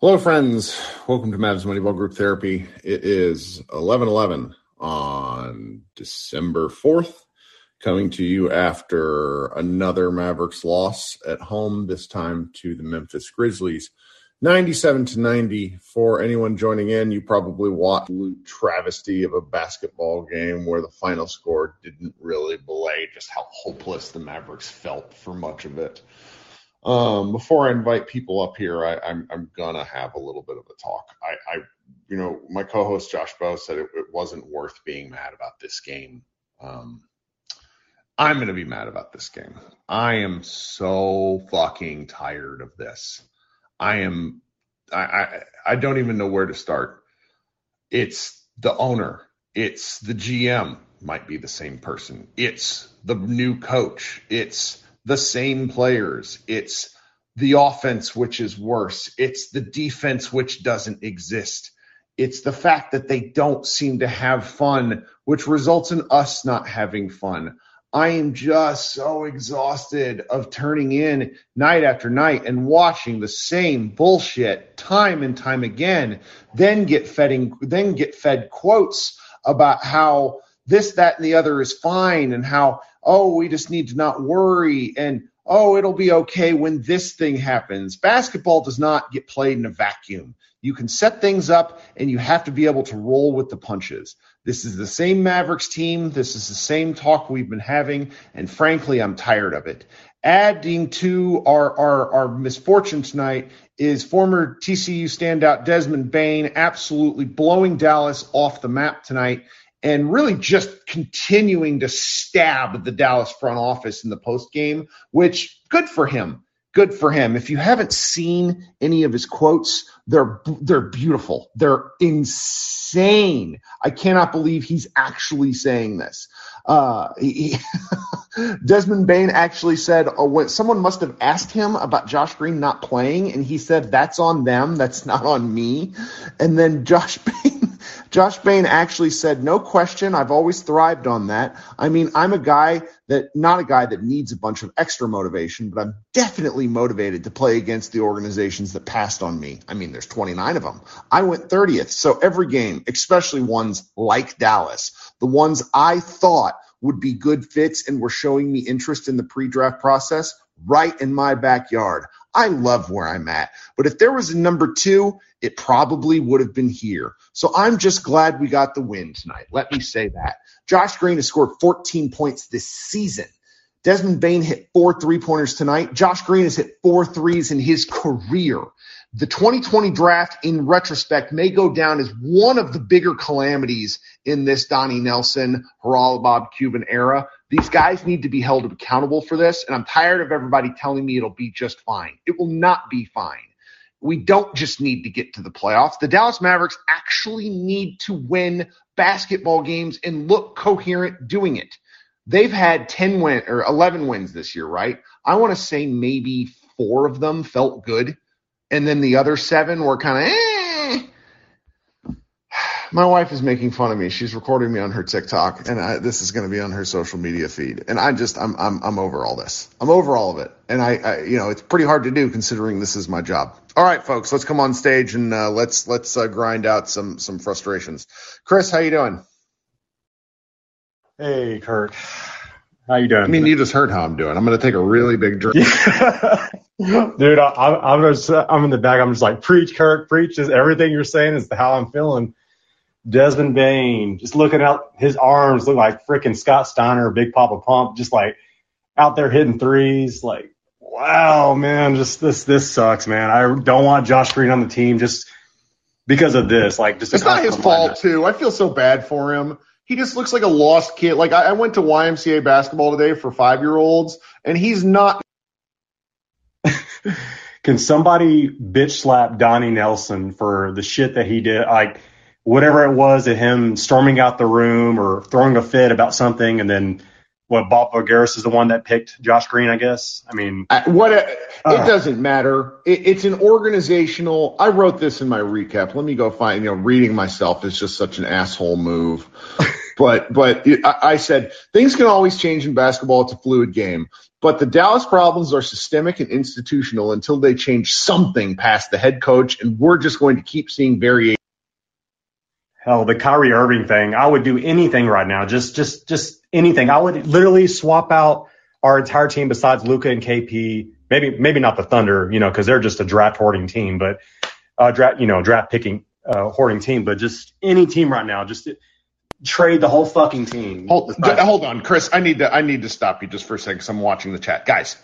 Hello, friends. Welcome to Mavs Moneyball Group Therapy. It is 11:11 on December 4th, coming to you after another Mavericks loss at home, this time to the Memphis Grizzlies, 97-90. For anyone joining in, you probably watched the travesty of a basketball game where the final score didn't really belay just how hopeless the Mavericks felt for much of it. Before I invite people up here, I'm gonna have a little bit of a talk. I my co-host Josh Bowe said it wasn't worth being mad about this game. I'm gonna be mad about this game. I am so fucking tired of this. I don't even know where to start. It's the owner. It's the GM. Might be the same person. It's the new coach. It's the same players. It's the offense, which is worse. It's the defense, which doesn't exist. It's the fact that they don't seem to have fun, which results in us not having fun. I am just so exhausted of turning in night after night and watching the same bullshit time and time again, then get fed quotes about how this, that, and the other is fine, and how, oh, we just need to not worry, and, oh, it'll be okay when this thing happens. Basketball does not get played in a vacuum. You can set things up, and you have to be able to roll with the punches. This is the same Mavericks team. This is the same talk we've been having, and frankly, I'm tired of it. Adding to our misfortune tonight is former TCU standout Desmond Bane absolutely blowing Dallas off the map tonight, and really just continuing to stab the Dallas front office in the postgame, which good for him. Good for him. If you haven't seen any of his quotes, they're beautiful. They're insane. I cannot believe he's actually saying this. Desmond Bane actually said, someone must have asked him about Josh Green not playing, and he said, that's on them. That's not on me. And then Josh Bane actually said, no question, I've always thrived on that. I mean, I'm not a guy that needs a bunch of extra motivation, but I'm definitely motivated to play against the organizations that passed on me. I mean, there's 29 of them. I went 30th. So every game, especially ones like Dallas, the ones I thought would be good fits and were showing me interest in the pre-draft process, right in my backyard. I love where I'm at. But if there was a number two, it probably would have been here. So I'm just glad we got the win tonight. Let me say that. Josh Green has scored 14 points this season. Desmond Bane hit 4 3-pointers tonight. Josh Green has hit 4 threes in his career. The 2020 draft, in retrospect, may go down as one of the bigger calamities in this Donnie Nelson, Haralabos Cuban era. These guys need to be held accountable for this, and I'm tired of everybody telling me it'll be just fine. It will not be fine. we don't just need to get to the playoffs. The Dallas Mavericks actually need to win basketball games and look coherent doing it. They've had 10 win or 11 wins this year, right? I want to say maybe 4 of them felt good, and then the other 7 were kind of, My wife is making fun of me. She's recording me on her TikTok, and this is going to be on her social media feed. And I'm over all this. I'm over all of it. And I you know, it's pretty hard to do considering this is my job. All right, folks, let's come on stage and let's grind out some frustrations. Chris, how you doing? Hey, Kurt. How you doing? I mean, you just heard how I'm doing. I'm going to take a really big drink. Yeah. Dude, I'm in the back. I'm just like, preach, Kurt, preach. Everything you're saying is how I'm feeling. Desmond Bane, just looking out, his arms look like freaking Scott Steiner, Big Papa Pump, just like out there hitting threes. Like, wow, man, just this sucks, man. I don't want Josh Green on the team just because of this. Like, just it's not his fault, too. I feel so bad for him. He just looks like a lost kid. Like, I went to YMCA basketball today for 5-year-olds, and he's not. Can somebody bitch slap Donnie Nelson for the shit that he did? Like, whatever it was at him storming out the room or throwing a fit about something, and then Bob Voulgaris is the one that picked Josh Green, I guess. I mean, it doesn't matter. It's an organizational. I wrote this in my recap. Let me go find. You know, reading myself is just such an asshole move. But I said things can always change in basketball. It's a fluid game. But the Dallas problems are systemic and institutional until they change something past the head coach, and we're just going to keep seeing variations. Oh, the Kyrie Irving thing. I would do anything right now. Just anything. I would literally swap out our entire team besides Luka and KP. Maybe not the Thunder, you know, because they're just a draft hoarding team, but hoarding team. But just any team right now, just trade the whole fucking team. Hold on, Chris. I need to stop you just for a second because I'm watching the chat, guys.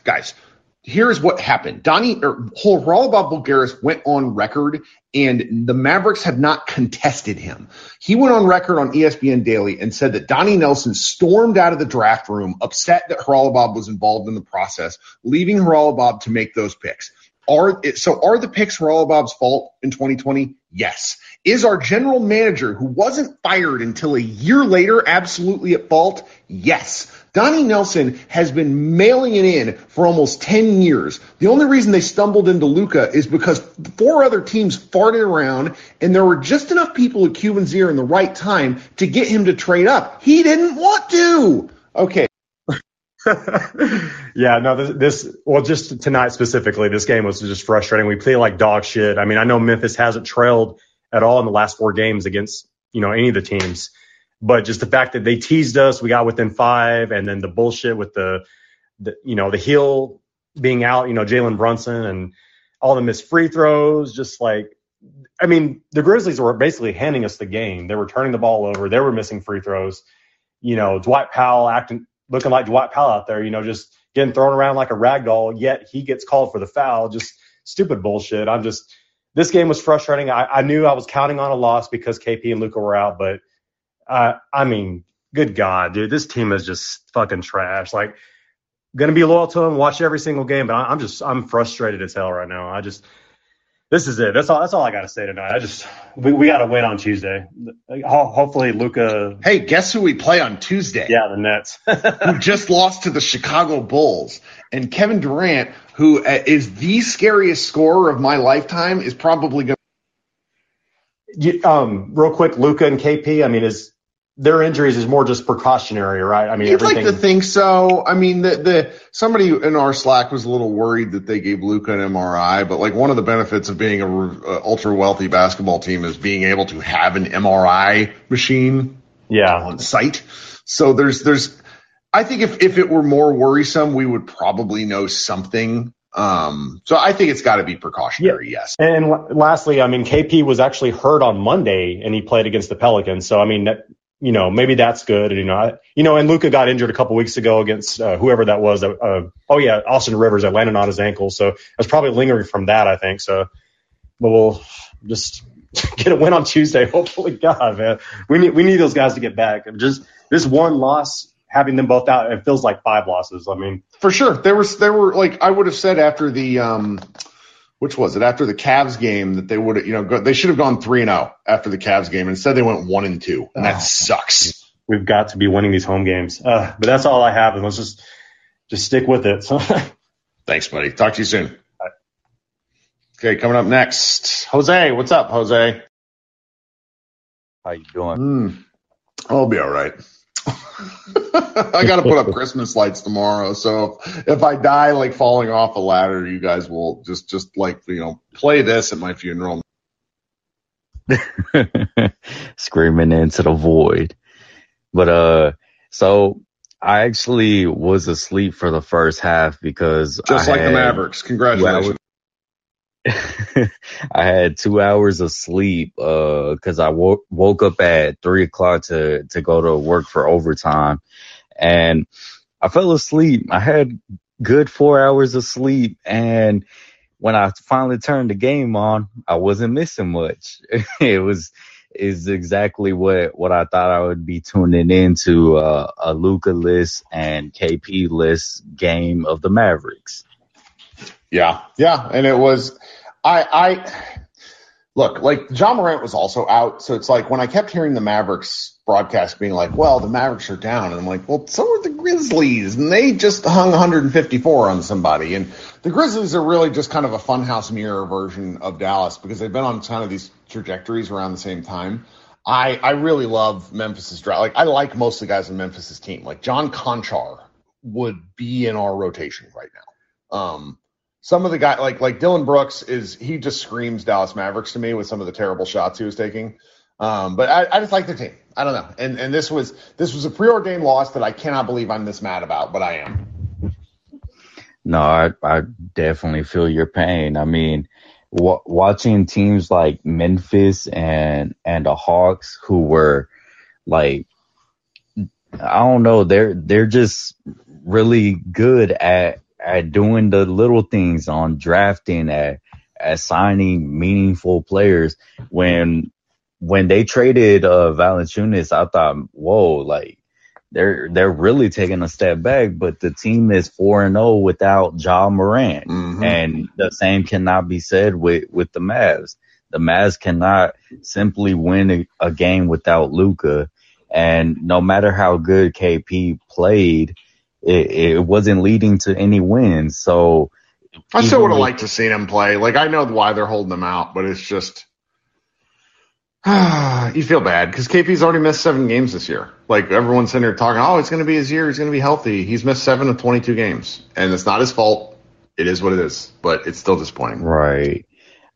Here's what happened. Haralabos Voulgaris went on record, and the Mavericks have not contested him. He went on record on ESPN Daily and said that Donnie Nelson stormed out of the draft room, upset that Haralabos was involved in the process, leaving Haralabos to make those picks. Are the picks Haralabos' fault in 2020? Yes. Is our general manager, who wasn't fired until a year later, absolutely at fault? Yes. Donnie Nelson has been mailing it in for almost 10 years. The only reason they stumbled into Luka is because 4 other teams farted around, and there were just enough people at Cuban's ear in the right time to get him to trade up. He didn't want to. Okay. Yeah, no, just tonight specifically, this game was just frustrating. We played like dog shit. I mean, I know Memphis hasn't trailed at all in the last 4 games against, you know, any of the teams. But just the fact that they teased us, we got within 5, and then the bullshit with the heel being out, you know, Jalen Brunson and all the missed free throws, just like, I mean, the Grizzlies were basically handing us the game. They were turning the ball over. They were missing free throws. You know, Dwight Powell looking like Dwight Powell out there, you know, just getting thrown around like a rag doll, yet he gets called for the foul. Just stupid bullshit. This game was frustrating. I knew I was counting on a loss because KP and Luka were out, but I mean, good God, dude, this team is just fucking trash. Like, going to be loyal to them, watch every single game, but I'm frustrated as hell right now. This is it. That's all I got to say tonight. We got to wait on Tuesday. Hopefully Luka. Hey, guess who we play on Tuesday? Yeah, the Nets. Who just lost to the Chicago Bulls. And Kevin Durant, who is the scariest scorer of my lifetime, is probably going to. Real quick, Luka and KP, I mean, their injuries is more just precautionary, right? I mean, you'd like to think so. I mean, somebody in our Slack was a little worried that they gave Luka an MRI, but like one of the benefits of being a ultra wealthy basketball team is being able to have an MRI machine, on site. So there's, I think if it were more worrisome, we would probably know something. So I think it's got to be precautionary, yes. And lastly, I mean, KP was actually hurt on Monday, and he played against the Pelicans. So I mean. You know, maybe that's good. You know, and Luka got injured a couple weeks ago against whoever that was. Austin Rivers that landed on his ankle. So it was probably lingering from that, I think. So, but we'll just get a win on Tuesday. Hopefully, God, man, we need those guys to get back. Just this one loss, having them both out, it feels like 5 losses. I mean, for sure, there were like I would have said after the which was it after the Cavs game that they would have, they should have gone 3-0 after the Cavs game. Instead, they went 1-2, and that sucks. We've got to be winning these home games. But that's all I have, and let's just stick with it. So, thanks, buddy. Talk to you soon. Bye. Okay, coming up next, Jose. What's up, Jose? How you doing? I'll be all right. I got to put up Christmas lights tomorrow, so if I die like falling off a ladder, you guys will just play this at my funeral. Screaming into the void. But so I actually was asleep for the first half because the Mavericks. Congratulations. I had 2 hours of sleep because I woke up at 3 o'clock to go to work for overtime, and I fell asleep. I had good 4 hours of sleep, and when I finally turned the game on, I wasn't missing much. It is exactly what I thought I would be tuning into, a Luka-less and KP-less game of the Mavericks. Yeah, and it was I look, Ja Morant was also out, so it's like when I kept hearing the Mavericks broadcast being like, well, the Mavericks are down, and I'm like, well, so are the Grizzlies, and they just hung 154 on somebody, and the Grizzlies are really just kind of a funhouse mirror version of Dallas because they've been on kind of these trajectories around the same time. I really love Memphis's draft. Like, I like most of the guys in Memphis's team. Like, John Conchar would be in our rotation right now. Some of the guys, like Dillon Brooks, he just screams Dallas Mavericks to me with some of the terrible shots he was taking. But I just like the team. I don't know. And this was a preordained loss that I cannot believe I'm this mad about, but I am. No, I definitely feel your pain. I mean, watching teams like Memphis and the Hawks, who were like, I don't know, they're just really good at doing the little things, on drafting, at signing meaningful players. When they traded Valanciunas, I thought, whoa, like they're really taking a step back. But the team is 4-0 without Ja Morant, and the same cannot be said with the Mavs. The Mavs cannot simply win a game without Luka, and no matter how good KP played, it wasn't leading to any wins. So I still would have liked to see him play. Like, I know why they're holding him out, but it's just you feel bad because KP's already missed 7 games this year. Like, everyone's sitting here talking, oh, it's going to be his year, he's going to be healthy. He's missed 7 of 22 games, and it's not his fault. It is what it is, but it's still disappointing. Right.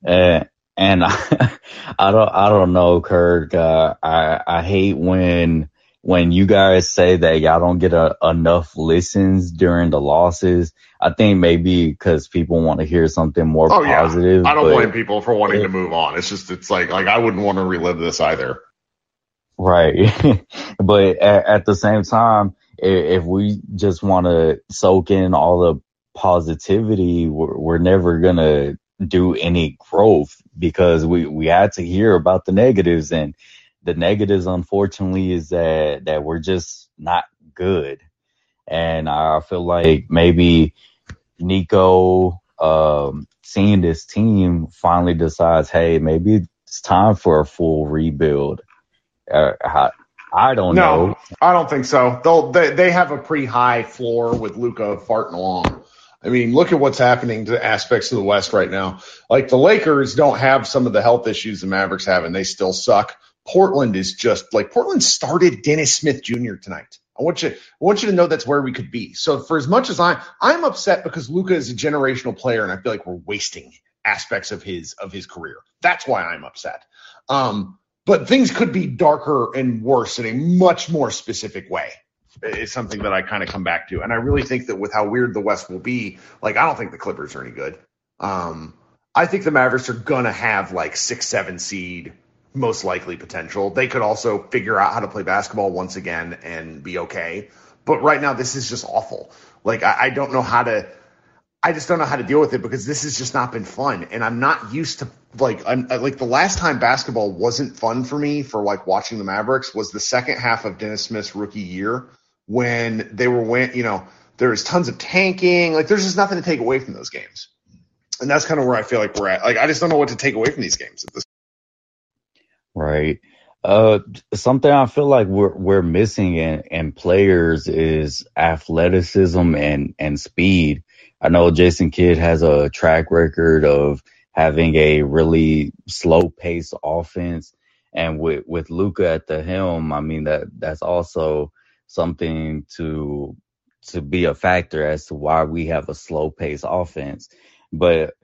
And I don't know, Kirk. I hate when you guys say that y'all don't get enough listens during the losses. I think maybe because people want to hear something more positive. Yeah. I don't blame people for wanting to move on. It's just, it's like I wouldn't want to relive this either. Right. But at the same time, if we just want to soak in all the positivity, we're never going to do any growth because we had to hear about the negatives, and the negatives, unfortunately, is that we're just not good. And I feel like maybe Nico, seeing this team, finally decides, hey, maybe it's time for a full rebuild. I don't know. I don't think so. They have a pretty high floor with Luka farting along. I mean, look at what's happening to aspects of the West right now. Like, the Lakers don't have some of the health issues the Mavericks have, and they still suck. Portland is just like, Portland started Dennis Smith Jr. tonight. I want you to know that's where we could be. So for as much as I'm upset because Luka is a generational player and I feel like we're wasting aspects of his career. That's why I'm upset. But things could be darker and worse in a much more specific way. It's something that I kind of come back to. And I really think that with how weird the West will be, like, I don't think the Clippers are any good. I think the Mavericks are going to have like 6-7 seed, most likely potential. They could also figure out how to play basketball once again and be okay. But right now, this is just awful. Like, I just don't know how to deal with it because this has just not been fun. And I'm not used to, like, the last time basketball wasn't fun for me for, like, watching the Mavericks was the second half of Dennis Smith's rookie year when there was tons of tanking. Like, there's just nothing to take away from those games. And that's kind of where I feel like we're at. Like, I just don't know what to take away from these games at this point. Right. Something I feel like we're missing in players is athleticism and speed. I know Jason Kidd has a track record of having a really slow-paced offense. And with Luka at the helm, I mean, that's also something to be a factor as to why we have a slow-paced offense. But,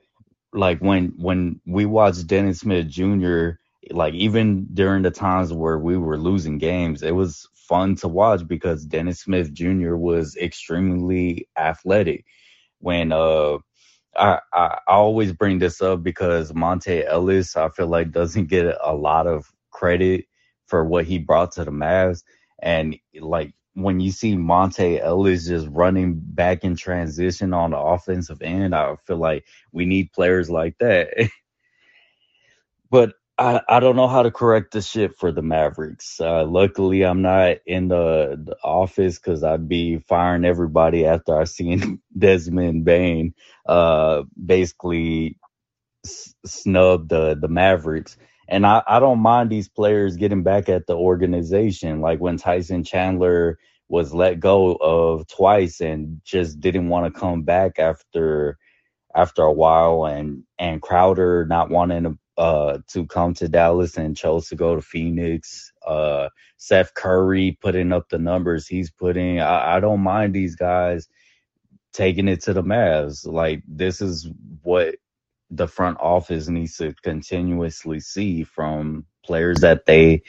like, when we watched Dennis Smith Jr., like, even during the times where we were losing games, it was fun to watch because Dennis Smith Jr. was extremely athletic. When I always bring this up because Monte Ellis, I feel like, doesn't get a lot of credit for what he brought to the Mavs. And, like, when you see Monte Ellis just running back in transition on the offensive end, I feel like we need players like that. But I don't know how to correct the shit for the Mavericks. Luckily, I'm not in the office because I'd be firing everybody after I seen Desmond Bane basically snub the Mavericks. And I don't mind these players getting back at the organization. Like when Tyson Chandler was let go of twice and just didn't want to come back after a while, and Crowder not wanting to come to Dallas and chose to go to Phoenix. Seth Curry putting up the numbers he's putting. I don't mind these guys taking it to the Mavs. Like, this is what the front office needs to continuously see from players that they...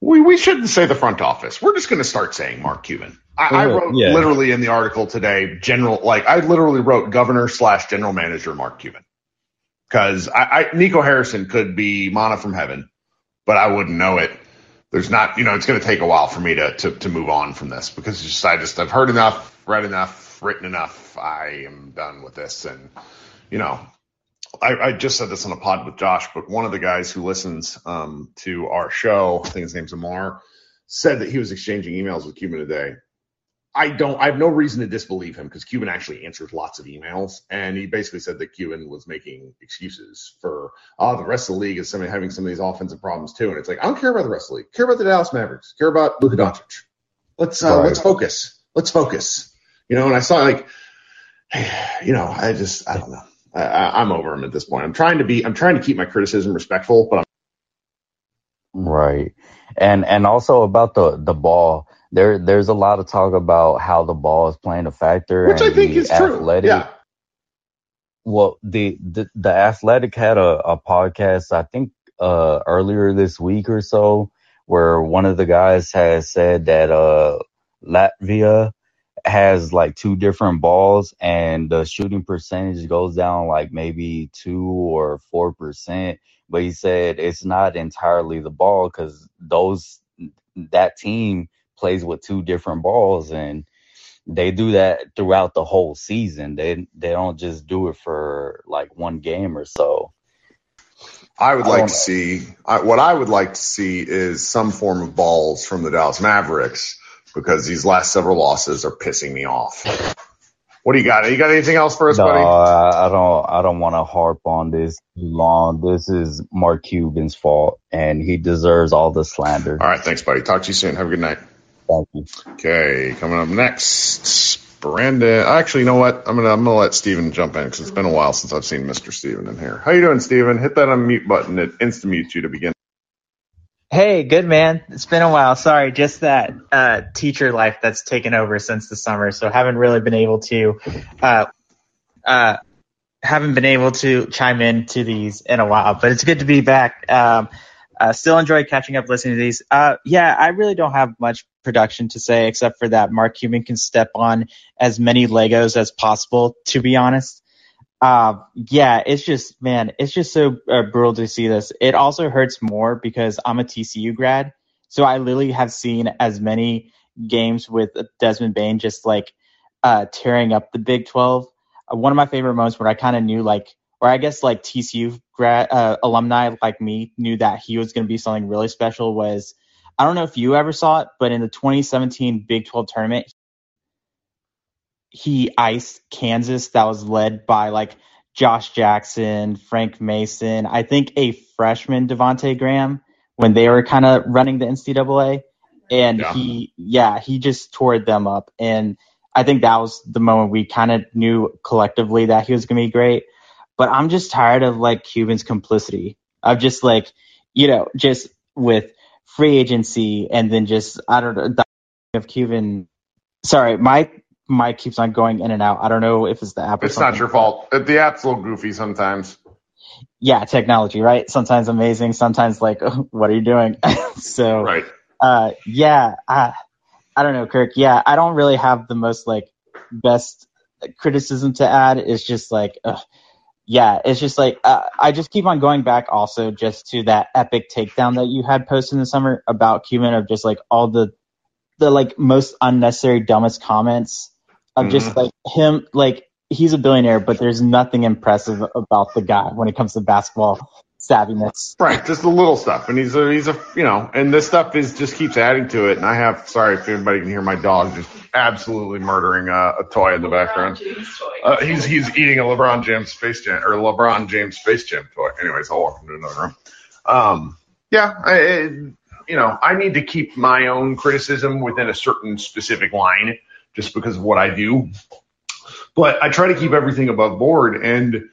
We shouldn't say the front office. We're just going to start saying Mark Cuban. I wrote literally in the article today, I literally wrote governor/general manager Mark Cuban. Because Nico Harrison could be mana from heaven, but I wouldn't know it. There's not, it's going to take a while for me to move on from this because I've heard enough, read enough, written enough. I am done with this. And, I just said this on a pod with Josh, but one of the guys who listens to our show, I think his name's Amar, said that he was exchanging emails with Cuban today. I have no reason to disbelieve him because Cuban actually answers lots of emails. And he basically said that Cuban was making excuses for, the rest of the league is having some of these offensive problems too. And it's like, I don't care about the rest of the league. I care about the Dallas Mavericks. I care about Luka Doncic. Let's focus. And I saw I don't know. I'm over him at this point. I'm trying to keep my criticism respectful, but I'm. Right. And also about the ball. There's a lot of talk about how the ball is playing a factor, which I think is athletic, true. Yeah. Well, the Athletic had a podcast, I think, earlier this week or so, where one of the guys has said that Latvia has like two different balls, and the shooting percentage goes down like maybe 2 or 4%. But he said it's not entirely the ball because that team plays with two different balls, and they do that throughout the whole season. They don't just do it for like one game or so. What I would like to see is some form of balls from the Dallas Mavericks because these last several losses are pissing me off. What do you got? You got anything else for us, buddy? I don't want to harp on this too long. This is Mark Cuban's fault, and he deserves all the slander. All right, thanks, buddy. Talk to you soon. Have a good night. Okay, coming up next, Brandon. Actually, you know what? I'm gonna let Steven jump in because it's been a while since I've seen Mr. Steven in here. How you doing, Steven? Hit that unmute button. It insta mutes you to begin. Hey, good man. It's been a while. Sorry, just that teacher life that's taken over since the summer, so haven't really been able to chime in to these in a while. But it's good to be back. Still enjoy catching up, listening to these. I really don't have much production to say except for that Mark Cuban can step on as many Legos as possible, to be honest. It's just so brutal to see this. It also hurts more because I'm a TCU grad, so I literally have seen as many games with Desmond Bane just tearing up the Big 12. One of my favorite moments where I kind of knew TCU alumni like me knew that he was going to be something really special was, I don't know if you ever saw it, but in the 2017 Big 12 tournament, he iced Kansas that was led by Josh Jackson, Frank Mason, I think a freshman Devonte Graham when they were kind of running the NCAA, and he just tore them up. And I think that was the moment we kind of knew collectively that he was going to be great. But I'm just tired of like Cuban's complicity of just like, you know, just with free agency and then just, I don't know, of Cuban. Sorry, my mic keeps on going in and out. I don't know if it's the app or something. It's not your fault. The app's a little goofy sometimes. Yeah, technology, right? Sometimes amazing, sometimes like, oh, what are you doing? So, right. I don't know, Kirk. Yeah, I don't really have the most like best criticism to add. It's just like, I just keep on going back also just to that epic takedown that you had posted in the summer about Cuban of just like all the like most unnecessary, dumbest comments of just like him, like he's a billionaire, but there's nothing impressive about the guy when it comes to basketball savviness. Right. Just the little stuff. And he's a, you know, and this stuff is just keeps adding to it. And I have, sorry if anybody can hear my dog just absolutely murdering a toy in the background. He's eating a LeBron James Space Jam toy. Anyways, I'll walk into another room. I need to keep my own criticism within a certain specific line just because of what I do. But I try to keep everything above board, and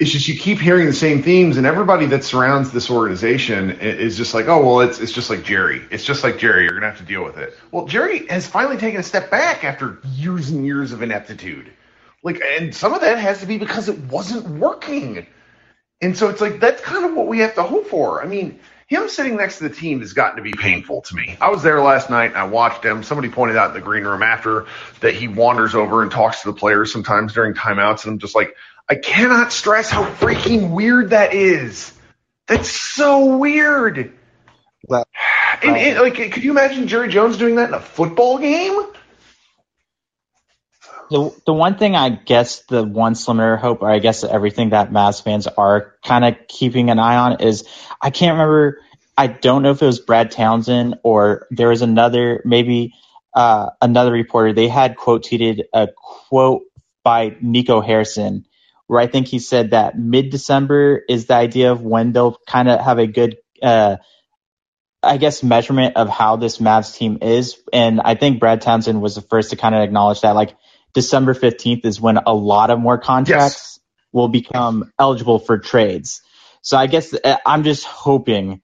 it's just you keep hearing the same themes, and everybody that surrounds this organization is just like, oh, well, it's just like Jerry. It's just like Jerry. You're going to have to deal with it. Well, Jerry has finally taken a step back after years and years of ineptitude. Like, and some of that has to be because it wasn't working. And so it's like that's kind of what we have to hope for. I mean, him sitting next to the team has gotten to be painful to me. I was there last night, and I watched him. Somebody pointed out in the green room after that he wanders over and talks to the players sometimes during timeouts, and I'm just like, I cannot stress how freaking weird that is. That's so weird. And like, could you imagine Jerry Jones doing that in a football game? The one thing, I guess, the one slimmer hope, or I guess everything that Mavs fans are kind of keeping an eye on is, I can't remember, I don't know if it was Brad Townsend or there was another reporter. They had quote tweeted a quote by Nico Harrison where I think he said that mid-December is the idea of when they'll kind of have a good, measurement of how this Mavs team is. And I think Brad Townsend was the first to kind of acknowledge that, like, December 15th is when a lot of more contracts will become eligible for trades. So I guess I'm just hoping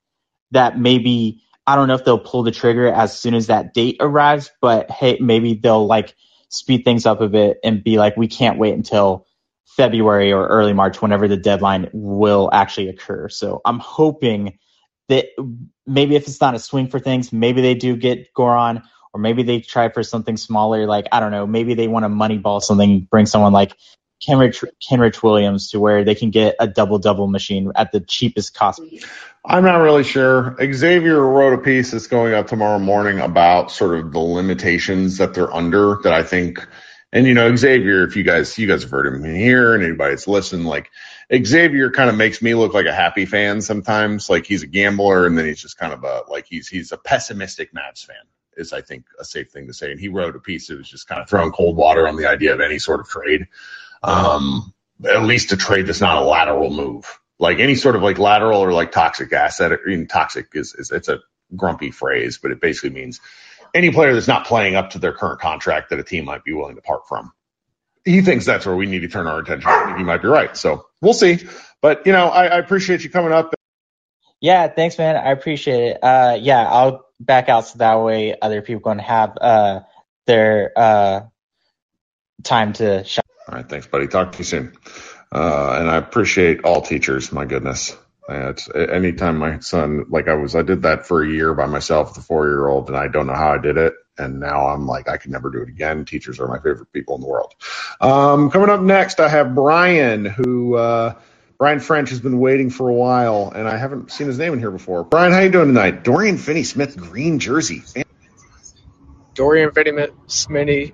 that maybe, I don't know if they'll pull the trigger as soon as that date arrives, but hey, maybe they'll like speed things up a bit and be like, we can't wait until February or early March, whenever the deadline will actually occur. So I'm hoping that maybe if it's not a swing for things, maybe they do get Goran, or maybe they try for something smaller, like, I don't know, maybe they want to moneyball something, bring someone like Kenrich Williams to where they can get a double-double machine at the cheapest cost. I'm not really sure. Xavier wrote a piece that's going up tomorrow morning about sort of the limitations that they're under that I think – and, you know, Xavier, if you guys have heard him here and anybody that's listened, like, Xavier kind of makes me look like a happy fan sometimes. Like, he's a gambler, and then he's just kind of a – like, he's a pessimistic Mavs fan. Is, I think, a safe thing to say. And he wrote a piece that was just kind of throwing cold water on the idea of any sort of trade, at least a trade that's not a lateral move. Like any sort of like lateral or like toxic asset. I mean, toxic is it's a grumpy phrase, but it basically means any player that's not playing up to their current contract that a team might be willing to part from. He thinks that's where we need to turn our attention. I think he might be right. So we'll see. But, you know, I appreciate you coming up. Yeah, thanks, man. I appreciate it. I'll back out so that way other people can have their time to shine. All right, thanks, buddy. Talk to you soon. And I appreciate all teachers. My goodness, it's anytime my son, like I did that for a year by myself, the 4-year-old, and I don't know how I did it. And now I'm like, I can never do it again. Teachers are my favorite people in the world. Coming up next, I have Brian, who Brian French has been waiting for a while, and I haven't seen his name in here before. Brian, how you doing tonight? Dorian Finney-Smith green jersey. Dorian Finney-Smith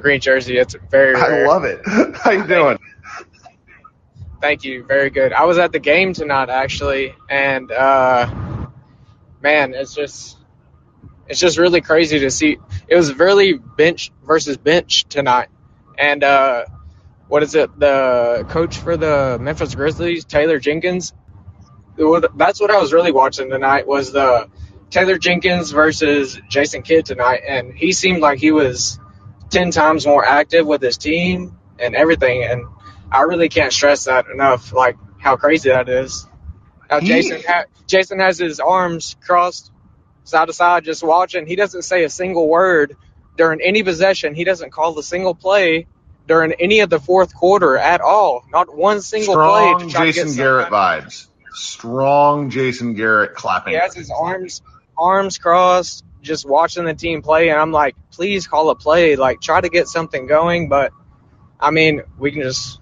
green jersey. It's very rare. I love it. How you doing? Thank you. Very good. I was at the game tonight, actually, and man, it's just really crazy to see. It was really bench versus bench tonight, and what is it, the coach for the Memphis Grizzlies, Taylor Jenkins. That's what I was really watching tonight, was the Taylor Jenkins versus Jason Kidd tonight, and he seemed like he was 10 times more active with his team and everything, and I really can't stress that enough, like how crazy that is. Now, Jason has his arms crossed side to side just watching. He doesn't say a single word during any possession. He doesn't call a single play during any of the fourth quarter at all. Not one single play. Strong Jason Garrett vibes. Strong Jason Garrett clapping. He has his arms crossed, just watching the team play, and I'm like, please call a play. Like, try to get something going. But, I mean, it's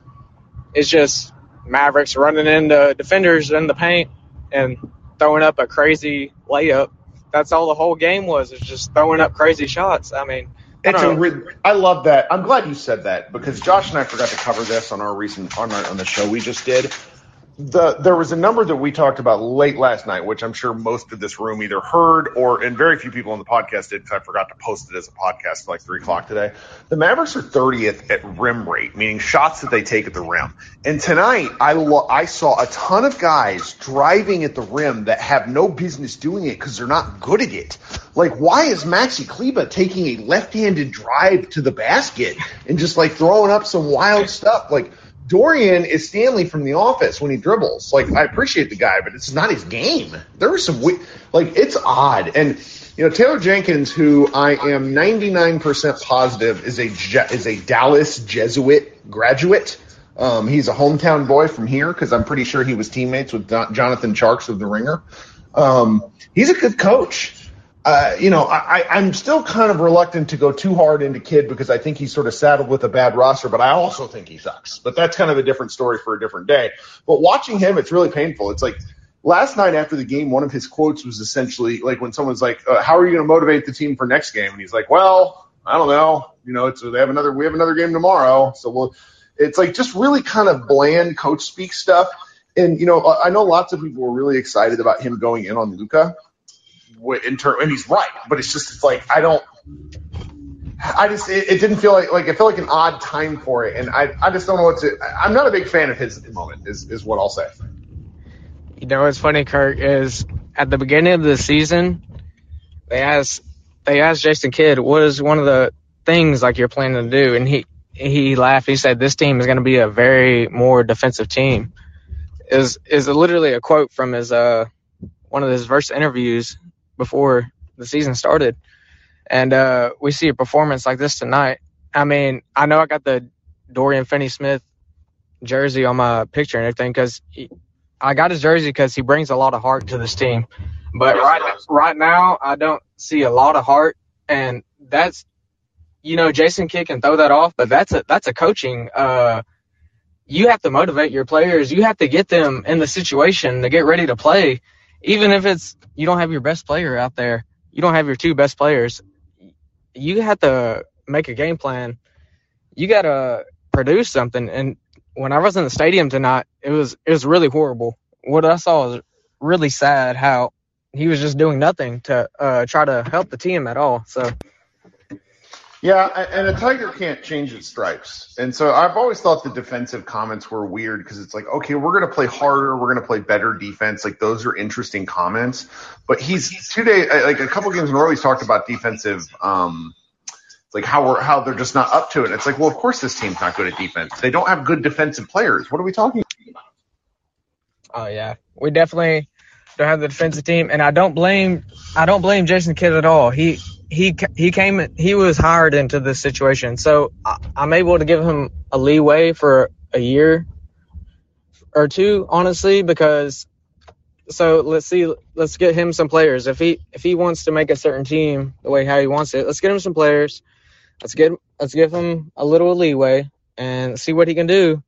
just Mavericks running into defenders in the paint and throwing up a crazy layup. That's all the whole game was, is just throwing up crazy shots. I mean, I love that. I'm glad you said that, because Josh and I forgot to cover this on our on the show we just did. There was a number that we talked about late last night, which I'm sure most of this room either heard and very few people on the podcast did, because I forgot to post it as a podcast at like 3 o'clock today. The Mavericks are 30th at rim rate, meaning shots that they take at the rim. And tonight I saw a ton of guys driving at the rim that have no business doing it because they're not good at it. Like, why is Maxi Kleba taking a left-handed drive to the basket and just like throwing up some wild stuff? Like, Dorian is Stanley from The Office when he dribbles. Like, I appreciate the guy, but it's not his game. There was some it's odd. And, you know, Taylor Jenkins, who I am 99% positive is a Dallas Jesuit graduate. He's a hometown boy from here, because I'm pretty sure he was teammates with Jonathan Charks of The Ringer. He's a good coach. I'm still kind of reluctant to go too hard into Kidd, because I think he's sort of saddled with a bad roster, but I also think he sucks. But that's kind of a different story for a different day. But watching him, it's really painful. It's like last night after the game, one of his quotes was essentially like when someone's like, how are you going to motivate the team for next game? And he's like, well, I don't know. You know, we have another game tomorrow. So it's like just really kind of bland coach speak stuff. And, you know, I know lots of people were really excited about him going in on Luka. And he's right, but it didn't feel like it felt like an odd time for it, and I just don't know I'm not a big fan of his at the moment is what I'll say. You know what's funny, Kirk, is at the beginning of the season they asked Jason Kidd, what is one of the things like you're planning to do, and he laughed. He said, this team is going to be a very more defensive team. Is literally a quote from his one of his first interviews before the season started, and we see a performance like this tonight. I mean, I know I got the Dorian Finney-Smith jersey on my picture and everything, because I got his jersey because he brings a lot of heart to this team. But right now, I don't see a lot of heart, and that's, you know, Jason Kidd can throw that off, but that's a coaching. You have to motivate your players. You have to get them in the situation to get ready to play. Even if it's you don't have your best player out there, you don't have your two best players, you have to make a game plan. You got to produce something. And when I was in the stadium tonight, it was really horrible. What I saw was really sad, how he was just doing nothing to try to help the team at all. So. Yeah, and a tiger can't change its stripes. And so I've always thought the defensive comments were weird, because it's like, okay, we're going to play harder, we're going to play better defense. Like, those are interesting comments. But he's a couple games in a row, he's talked about defensive like how they're just not up to it. And it's like, well, of course this team's not good at defense. They don't have good defensive players. What are we talking about? Oh, yeah. We definitely don't have the defensive team. And I don't blame Jason Kidd at all. He was hired into this situation, so I'm able to give him a leeway for a year or two, honestly, because let's get him some players. If he wants to make a certain team the way how he wants it, let's get him some players. Let's give him a little leeway and see what he can do.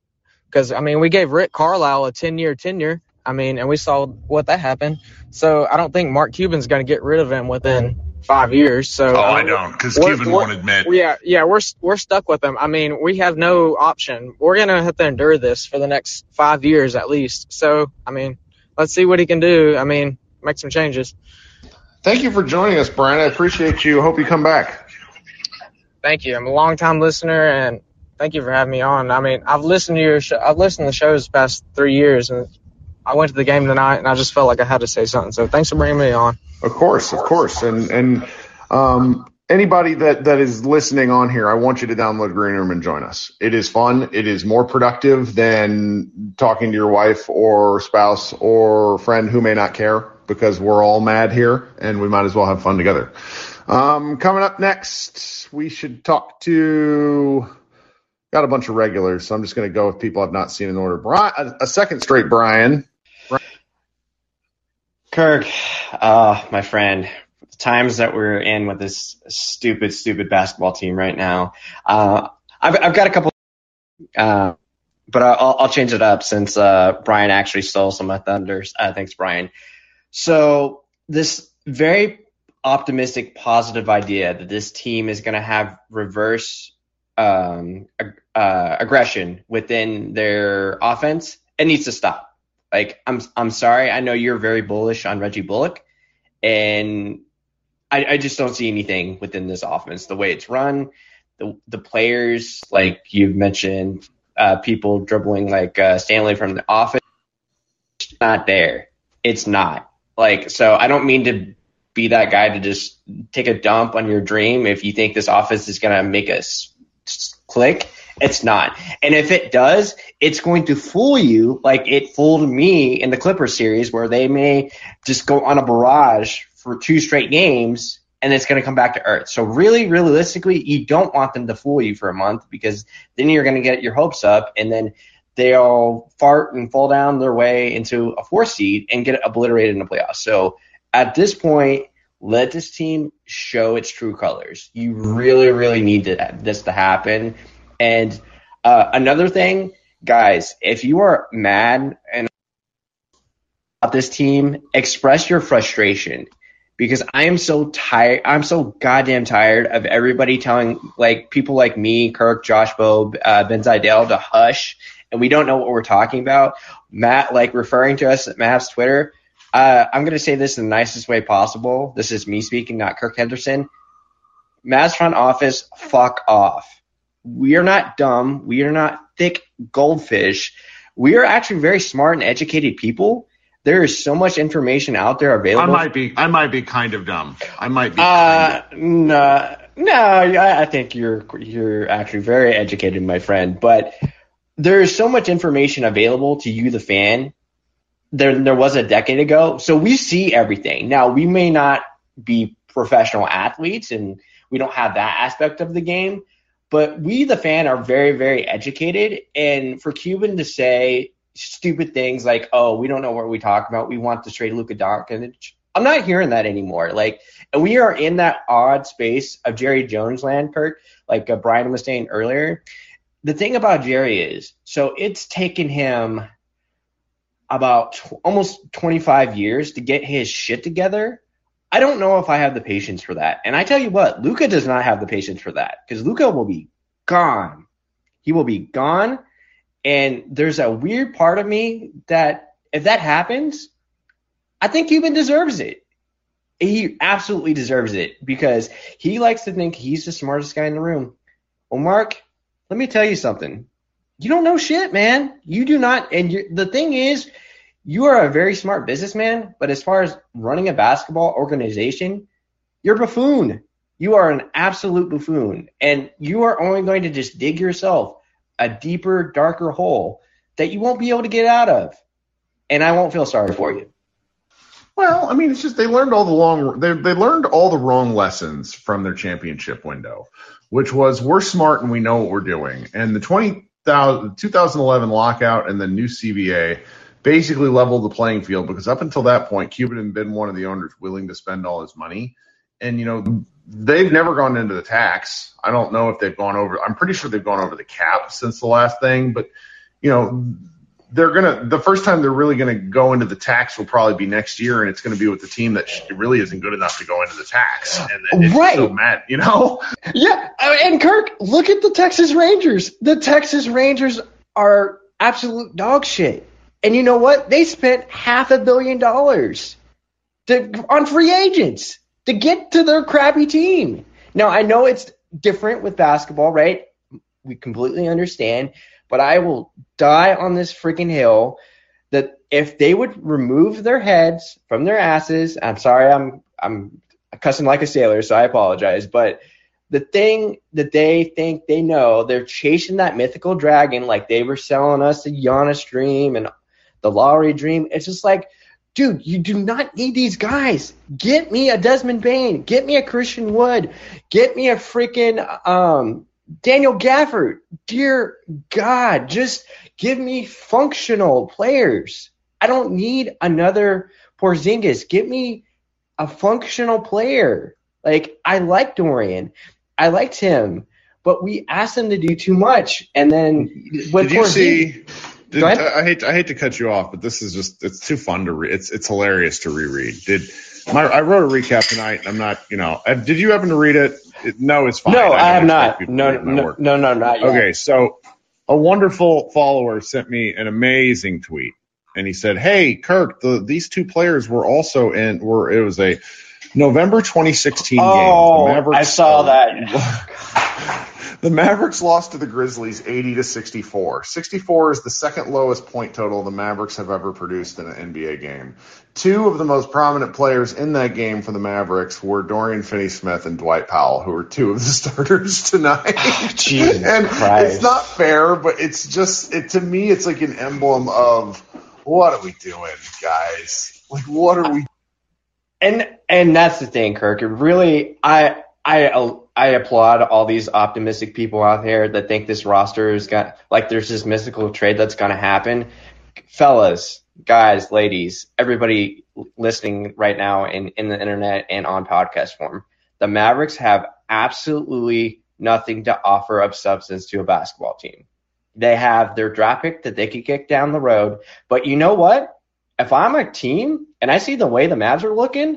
Because I mean, we gave Rick Carlisle a 10-year tenure. I mean, and we saw what that happened. So I don't think Mark Cuban's going to get rid of him within 5 years. So I don't, because Cuban won't admit. Yeah, we're stuck with them. I mean, we have no option. We're gonna have to endure this for the next 5 years at least. So I mean, let's see what he can do. I mean, make some changes. Thank you for joining us, Brian. I appreciate you. Hope you come back. Thank you. I'm a long time listener, and Thank you for having me on. I mean, I've listened to the shows the past 3 years, and I went to the game tonight, and I just felt like I had to say something. So thanks for bringing me on. Of course. And anybody that is listening on here, I want you to download Green Room and join us. It is fun. It is more productive than talking to your wife or spouse or friend who may not care, because we're all mad here, and we might as well have fun together. Coming up next, we should talk to – got a bunch of regulars, so I'm just going to go with people I've not seen in order. Brian, a second straight Brian. Kirk, my friend, the times that we're in with this stupid, stupid basketball team right now, I've got a couple but I'll change it up since Brian actually stole some of my thunder. Thanks, Brian. So this very optimistic, positive idea that this team is going to have reverse aggression within their offense, it needs to stop. Like, I'm sorry. I know you're very bullish on Reggie Bullock, and I just don't see anything within this offense. The way it's run, the players, like you've mentioned, people dribbling like Stanley from the office, it's not there. It's not. Like, so I don't mean to be that guy to just take a dump on your dream if you think this offense is going to make us click. It's not. And if it does, it's going to fool you like it fooled me in the Clippers series, where they may just go on a barrage for 2 straight games, and it's going to come back to earth. So really, realistically, you don't want them to fool you for a month, because then you're going to get your hopes up, and then they'll fart and fall down their way into a 4 seed and get obliterated in the playoffs. So at this point, let this team show its true colors. You really, really need this to happen. And another thing, guys, if you are mad about this team, express your frustration, because I am so tired. I'm so goddamn tired of everybody telling, like, people like me, Kirk, Josh, Bo, Ben Zidell, to hush. And we don't know what we're talking about. Matt, like, referring to us at Mavs Twitter, I'm going to say this in the nicest way possible. This is me speaking, not Kirk Henderson. Mavs front office, fuck off. We are not dumb. We are not thick goldfish. We are actually very smart and educated people. There is so much information out there available. I might be kind of dumb. I might be kind of. No, I think you're actually very educated, my friend, but there is so much information available to you, the fan. There was a decade ago, so we see everything. Now, we may not be professional athletes, and we don't have that aspect of the game, but we, the fan, are very, very educated. And for Cuban to say stupid things like, oh, we don't know what we talk about, we want to trade Luka Doncic, I'm not hearing that anymore. Like, and we are in that odd space of Jerry Jones land, Kirk, like Brian was saying earlier. The thing about Jerry is, so it's taken him about almost 25 years to get his shit together. I don't know if I have the patience for that. And I tell you what, Luka does not have the patience for that, because Luka will be gone. He will be gone. And there's a weird part of me that if that happens, I think Cuban deserves it. He absolutely deserves it, because he likes to think he's the smartest guy in the room. Well, Mark, let me tell you something. You don't know shit, man. You do not. And the thing is, you are a very smart businessman, but as far as running a basketball organization, you're a buffoon. You are an absolute buffoon. And you are only going to just dig yourself a deeper, darker hole that you won't be able to get out of. And I won't feel sorry for you. Well, I mean, it's just they learned all the wrong lessons from their championship window, which was we're smart and we know what we're doing. And the 2011 lockout and the new CBA basically leveled the playing field, because up until that point, Cuban had been one of the owners willing to spend all his money. And, you know, they've never gone into the tax. I don't know if they've gone over. I'm pretty sure they've gone over the cap since the last thing. But, you know, the first time they're really going to go into the tax will probably be next year, and it's going to be with the team that really isn't good enough to go into the tax. And it's right. So mad, you know? Yeah, and Kirk, look at the Texas Rangers. The Texas Rangers are absolute dog shit. And you know what? They spent $500 million on free agents to get to their crappy team. Now, I know it's different with basketball, right? we completely understand, but I will die on this freaking hill that if they would remove their heads from their asses, I'm sorry, I'm cussing like a sailor, so I apologize, but the thing that they think they know, they're chasing that mythical dragon like they were selling us the Giannis dream and the Lowry dream. It's just like, dude, you do not need these guys. Get me a Desmond Bane. Get me a Christian Wood. Get me a freaking Daniel Gafford. Dear God, just give me functional players. I don't need another Porzingis. Give me a functional player. Like, I like Dorian. I liked him. But we asked him to do too much. And then when I hate to cut you off, but this is just—it's too fun to read. It's hilarious to reread. I wrote a recap tonight? I'm not, Did you happen to read it? No, it's fine. No, I have not. No, not yet. Okay, so a wonderful follower sent me an amazing tweet, and he said, "Hey, Kirk, these two players were also in. It was a November 2016 game. I saw that." The Mavericks lost to the Grizzlies 80-64. 64 is the second lowest point total the Mavericks have ever produced in an NBA game. Two of the most prominent players in that game for the Mavericks were Dorian Finney-Smith and Dwight Powell, who were two of the starters tonight. Jesus and Christ. It's not fair, but it's just to me, it's like an emblem of what are we doing, guys? Like, what are we? And that's the thing, Kirk. It really, I applaud all these optimistic people out there that think this roster is got like there's this mystical trade that's going to happen. Fellas, guys, ladies, everybody listening right now in the internet and on podcast form, the Mavericks have absolutely nothing to offer of substance to a basketball team. They have their draft pick that they could kick down the road. But you know what? If I'm a team and I see the way the Mavs are looking,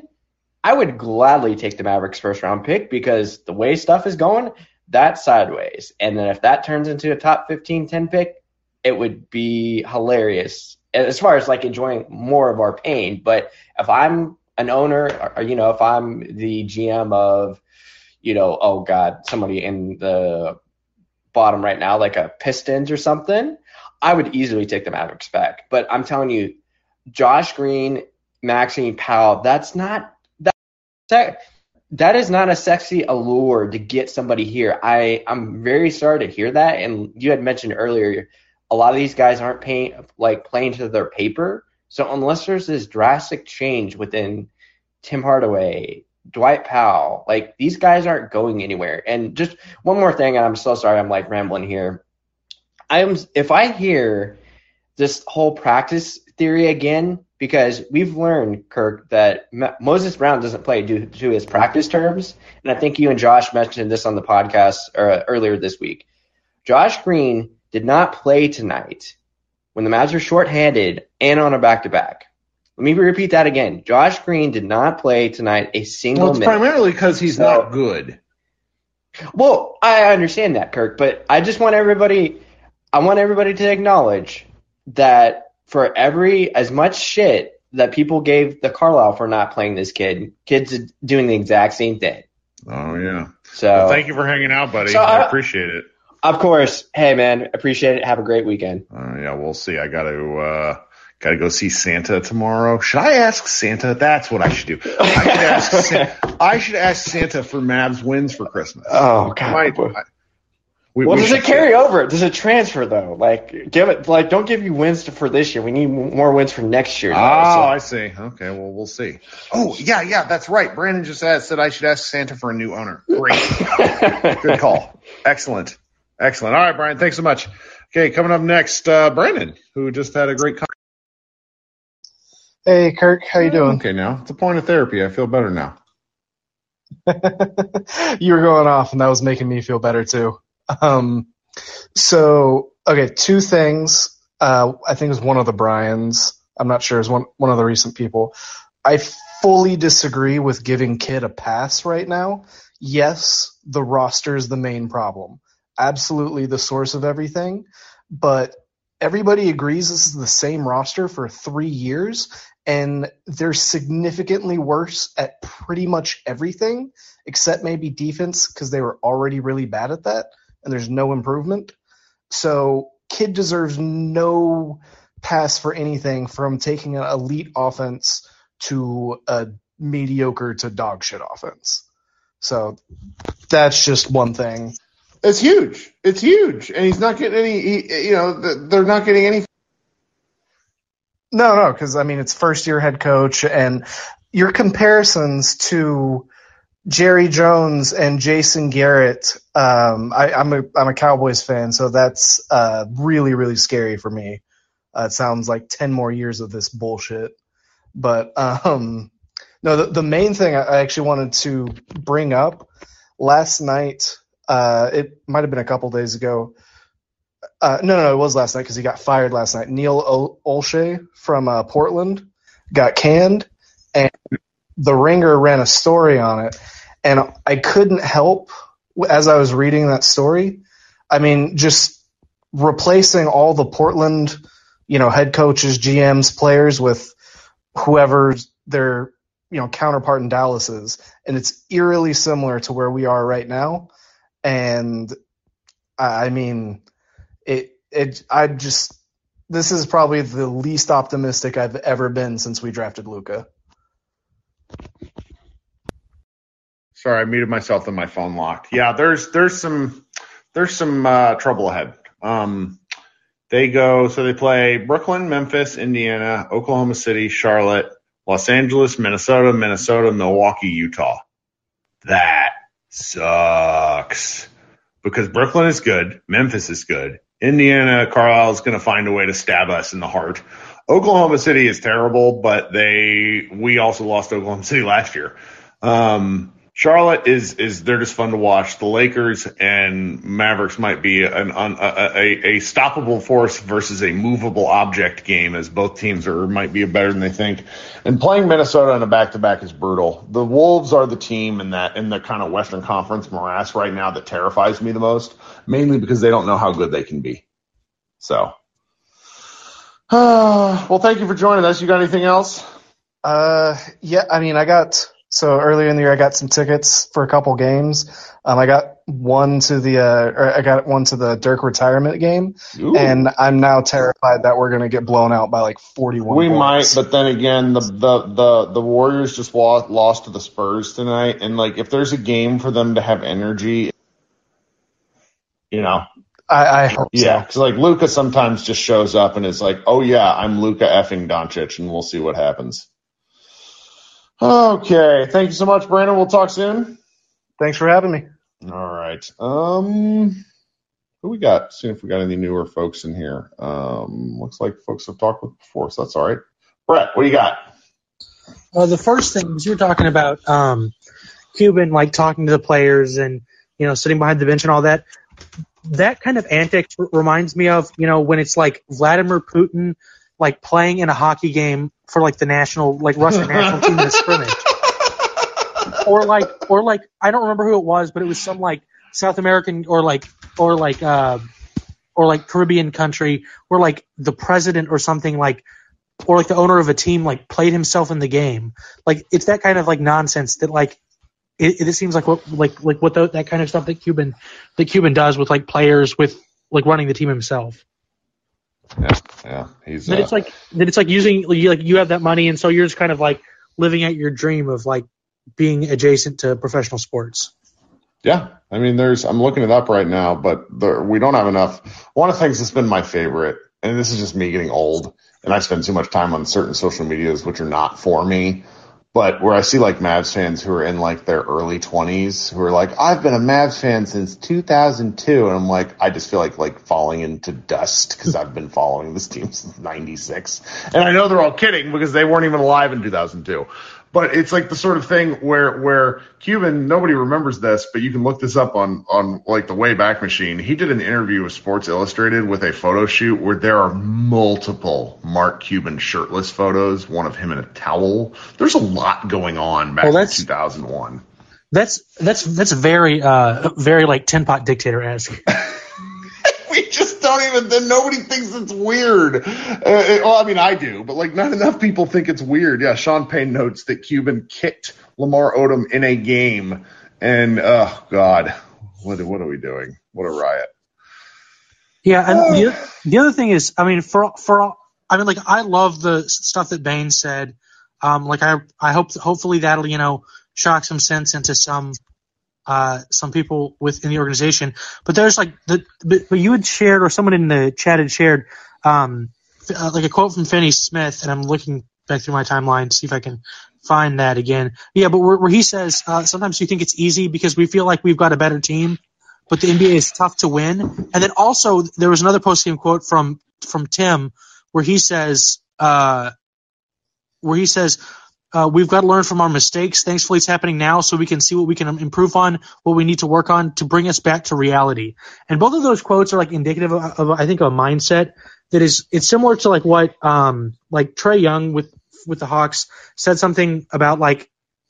I would gladly take the Mavericks' first-round pick because the way stuff is going, that's sideways. And then if that turns into a top 15, 10 pick, it would be hilarious as far as, like, enjoying more of our pain. But if I'm an owner or, if I'm the GM of, somebody in the bottom right now, like a Pistons or something, I would easily take the Mavericks back. But I'm telling you, Josh Green, Maxine Powell, that is not a sexy allure to get somebody here. I'm very sorry to hear that. And you had mentioned earlier, a lot of these guys aren't playing to their paper. So unless there's this drastic change within Tim Hardaway, Dwight Powell, like these guys aren't going anywhere. And just one more thing, and I'm so sorry I'm like rambling here. If I hear this whole practice theory again, because we've learned, Kirk, that Moses Brown doesn't play due to his practice terms. And I think you and Josh mentioned this on the podcast earlier this week. Josh Green did not play tonight when the Mavs were shorthanded and on a back-to-back. Let me repeat that again. Josh Green did not play tonight a single minute. Well, it's primarily because he's not good. Well, I understand that, Kirk, but I just want everybody to acknowledge that for as much shit that people gave the Carlisle for not playing this kid, kids are doing the exact same thing. Oh, yeah. So thank you for hanging out, buddy. So I appreciate it. Of course. Hey, man, appreciate it. Have a great weekend. Yeah, we'll see. I got to go see Santa tomorrow. Should I ask Santa? That's what I should do. I should ask Santa for Mavs wins for Christmas. Oh, God. We does it carry over? Does it transfer though? Like, don't give you wins for this year. We need more wins for next year. I see. Okay, well, we'll see. Oh, yeah, that's right. Brandon just said I should ask Santa for a new owner. Great, good call. Excellent. All right, Brian, thanks so much. Okay, coming up next, Brandon, who just had a great. Hey, Kirk, how you doing? Okay, now it's a point of therapy. I feel better now. You were going off, and that was making me feel better too. Okay, two things. I think it was one of the Bryans. I'm not sure. It was one of the recent people. I fully disagree with giving Kidd a pass right now. Yes, the roster is the main problem. Absolutely the source of everything. But everybody agrees this is the same roster for 3 years, and they're significantly worse at pretty much everything, except maybe defense because they were already really bad at that. and there's no improvement. So Kidd deserves no pass for anything from taking an elite offense to a mediocre to dog shit offense. So that's just one thing. It's huge. It's huge. And he's not getting any, they're not getting any. No, because, it's first-year head coach, and your comparisons to Jerry Jones and Jason Garrett, I'm a Cowboys fan, so that's really, really scary for me. It sounds like 10 more years of this bullshit. But, the main thing I actually wanted to bring up, last night, it might have been a couple days ago. It was last night because he got fired last night. Neil Olshay from Portland got canned, and The Ringer ran a story on it. And I couldn't help, as I was reading that story, just replacing all the Portland, head coaches, GMs, players with whoever their, counterpart in Dallas is. And it's eerily similar to where we are right now. And this is probably the least optimistic I've ever been since we drafted Luka. Sorry, I muted myself and my phone locked. Yeah, there's some trouble ahead. They play Brooklyn, Memphis, Indiana, Oklahoma City, Charlotte, Los Angeles, Minnesota, Milwaukee, Utah. That sucks. Because Brooklyn is good. Memphis is good. Indiana, Carlisle is going to find a way to stab us in the heart. Oklahoma City is terrible, but we also lost Oklahoma City last year. Charlotte is they're just fun to watch. The Lakers and Mavericks might be a stoppable force versus a movable object game, as both teams might be better than they think. And playing Minnesota in a back-to-back is brutal. The Wolves are the team in the kind of Western Conference morass right now that terrifies me the most, mainly because they don't know how good they can be. So, well, thank you for joining us. You got anything else? So earlier in the year, I got some tickets for a couple games. I got one to the Dirk retirement game. Ooh. And I'm now terrified that we're going to get blown out by like 41. We points. Might, but then again, the Warriors just lost to the Spurs tonight, and like if there's a game for them to have energy, I hope so. Yeah, because Luka sometimes just shows up and is like, oh yeah, I'm Luka effing Doncic, and we'll see what happens. Okay. Thank you so much, Brandon. We'll talk soon. Thanks for having me. All right. Who we got? See if we got any newer folks in here. Looks like folks I've talked with before, so that's all right. Brett, what do you got? The first thing is you were talking about Cuban, talking to the players and, sitting behind the bench and all that. That kind of antics reminds me of, when it's Vladimir Putin playing in a hockey game for the national Russian national team in a scrimmage. Or I don't remember who it was, but it was some South American or Caribbean country where the president or something or the owner of a team played himself in the game. It's that kind of nonsense that it seems that kind of stuff that Cuban does with players with running the team himself. Yeah. It's using you have that money, and so you're just kind of living out your dream of being adjacent to professional sports. Yeah, I'm looking it up right now, but we don't have enough. One of the things that's been my favorite, and this is just me getting old, and I spend too much time on certain social medias which are not for me. But where I see Mavs fans who are in their early 20s who are I've been a Mavs fan since 2002. And I'm I just feel like falling into dust because I've been following this team since 96. And I know they're all kidding because they weren't even alive in 2002. But it's the sort of thing where Cuban, nobody remembers this, but you can look this up on the Wayback Machine. He did an interview with Sports Illustrated with a photo shoot where there are multiple Mark Cuban shirtless photos, one of him in a towel. There's a lot going on back in 2001. That's very very tin pot dictator-esque. We just don't even. Then nobody thinks it's weird. I do, but not enough people think it's weird. Yeah, Sean Payne notes that Cuban kicked Lamar Odom in a game, and oh god, What are we doing? What a riot. Yeah, and the other thing is, I mean, for I love the stuff that Bane said. I hope hopefully that'll, shock some sense into some people within the organization. But there's but you had shared, or someone in the chat had shared, a quote from Finney-Smith, and I'm looking back through my timeline to see if I can find that again. Yeah, but where he says, sometimes you think it's easy because we feel like we've got a better team, but the NBA is tough to win. And then also there was another post-game quote from Tim where he says, we've got to learn from our mistakes. Thankfully, it's happening now so we can see what we can improve on, what we need to work on to bring us back to reality. And both of those quotes are indicative of I think, a mindset that is – it's similar to what Trae Young with the Hawks said something about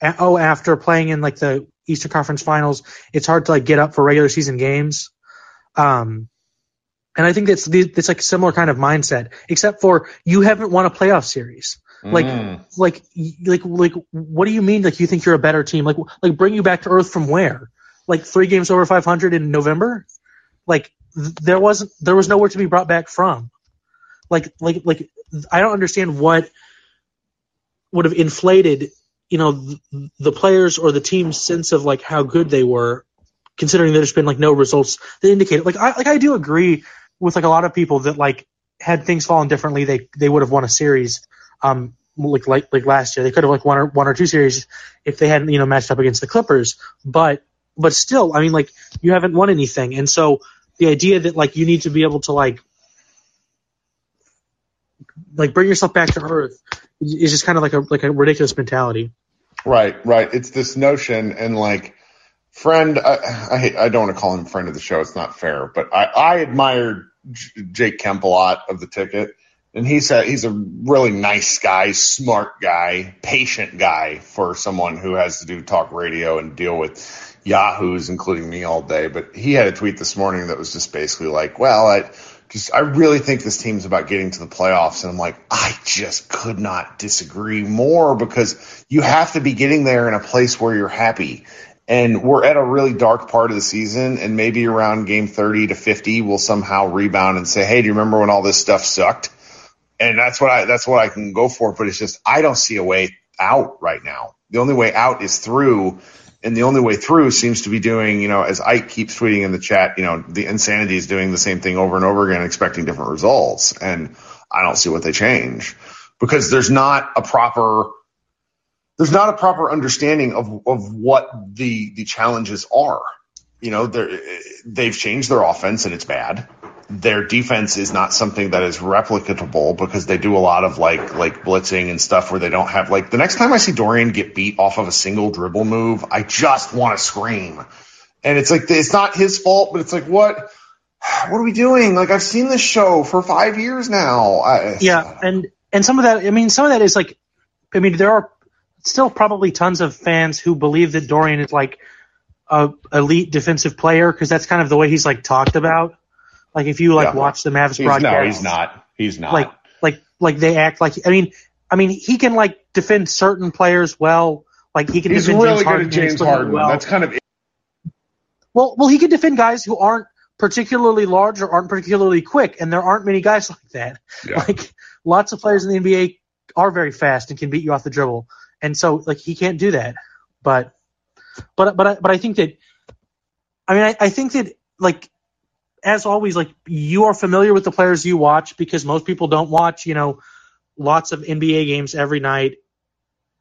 after playing in the Eastern Conference Finals, it's hard to get up for regular season games. And I think it's a similar kind of mindset, except for you haven't won a playoff series. What do you mean? You think you're a better team? Bring you back to earth from where? 3 games over 500 in November? There was nowhere to be brought back from. I don't understand what would have inflated, the players or the team's sense of how good they were, considering there's been no results that indicate it. I do agree with a lot of people that had things fallen differently, they would have won a series. Last year, they could have won one or two series if they hadn't matched up against the Clippers. But still, I mean, you haven't won anything, and so the idea that you need to be able to bring yourself back to earth is just kind of a ridiculous mentality. Right. It's this notion, and friend, I don't want to call him friend of the show. It's not fair, but I admired Jake Kemp a lot of The Ticket. And he's a really nice guy, smart guy, patient guy for someone who has to do talk radio and deal with yahoos, including me, all day. But he had a tweet this morning that was just basically I really think this team's about getting to the playoffs. And I'm I just could not disagree more, because you have to be getting there in a place where you're happy. And we're at a really dark part of the season, and maybe around game 30 to 50, we'll somehow rebound and say, hey, do you remember when all this stuff sucked? And that's what I can go for, but it's just I don't see a way out right now. The only way out is through, and the only way through seems to be doing, as Ike keeps tweeting in the chat, the insanity is doing the same thing over and over again, expecting different results. And I don't see what they change, because there's not a proper understanding of what the challenges are. They've changed their offense, and it's bad. Their defense is not something that is replicable, because they do a lot of blitzing and stuff where they don't have the next time I see Dorian get beat off of a single dribble move, I just want to scream. And it's it's not his fault, but it's what are we doing? I've seen this show for 5 years now. And some of that, some of that is there are still probably tons of fans who believe that Dorian is a elite defensive player, because that's kind of the way he's talked about. If you watch the Mavs broadcast, no, he's not. He's not. They act he can defend certain players well. He can. He's defend really James good Harden, at James Harden. Well. That's kind of it. Well, he can defend guys who aren't particularly large or aren't particularly quick, and there aren't many guys like that. Yeah. Lots of players in the NBA are very fast and can beat you off the dribble, and so he can't do that. But I think that. I think that As always, you are familiar with the players you watch, because most people don't watch, lots of NBA games every night.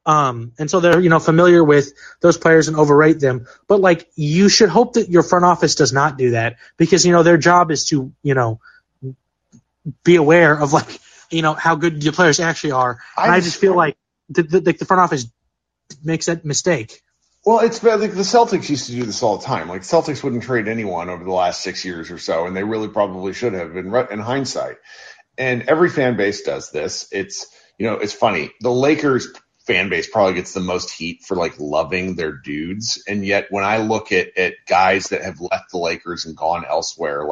And so they're, familiar with those players and overrate them. But, you should hope that your front office does not do that, because, their job is to, be aware of, how good your players actually are. And I just feel the front office makes that mistake. Well, it's the Celtics used to do this all the time. Celtics wouldn't trade anyone over the last 6 years or so, and they really probably should have in hindsight. And every fan base does this. It's, it's funny. The Lakers fan base probably gets the most heat for loving their dudes. And yet when I look at guys that have left the Lakers and gone elsewhere,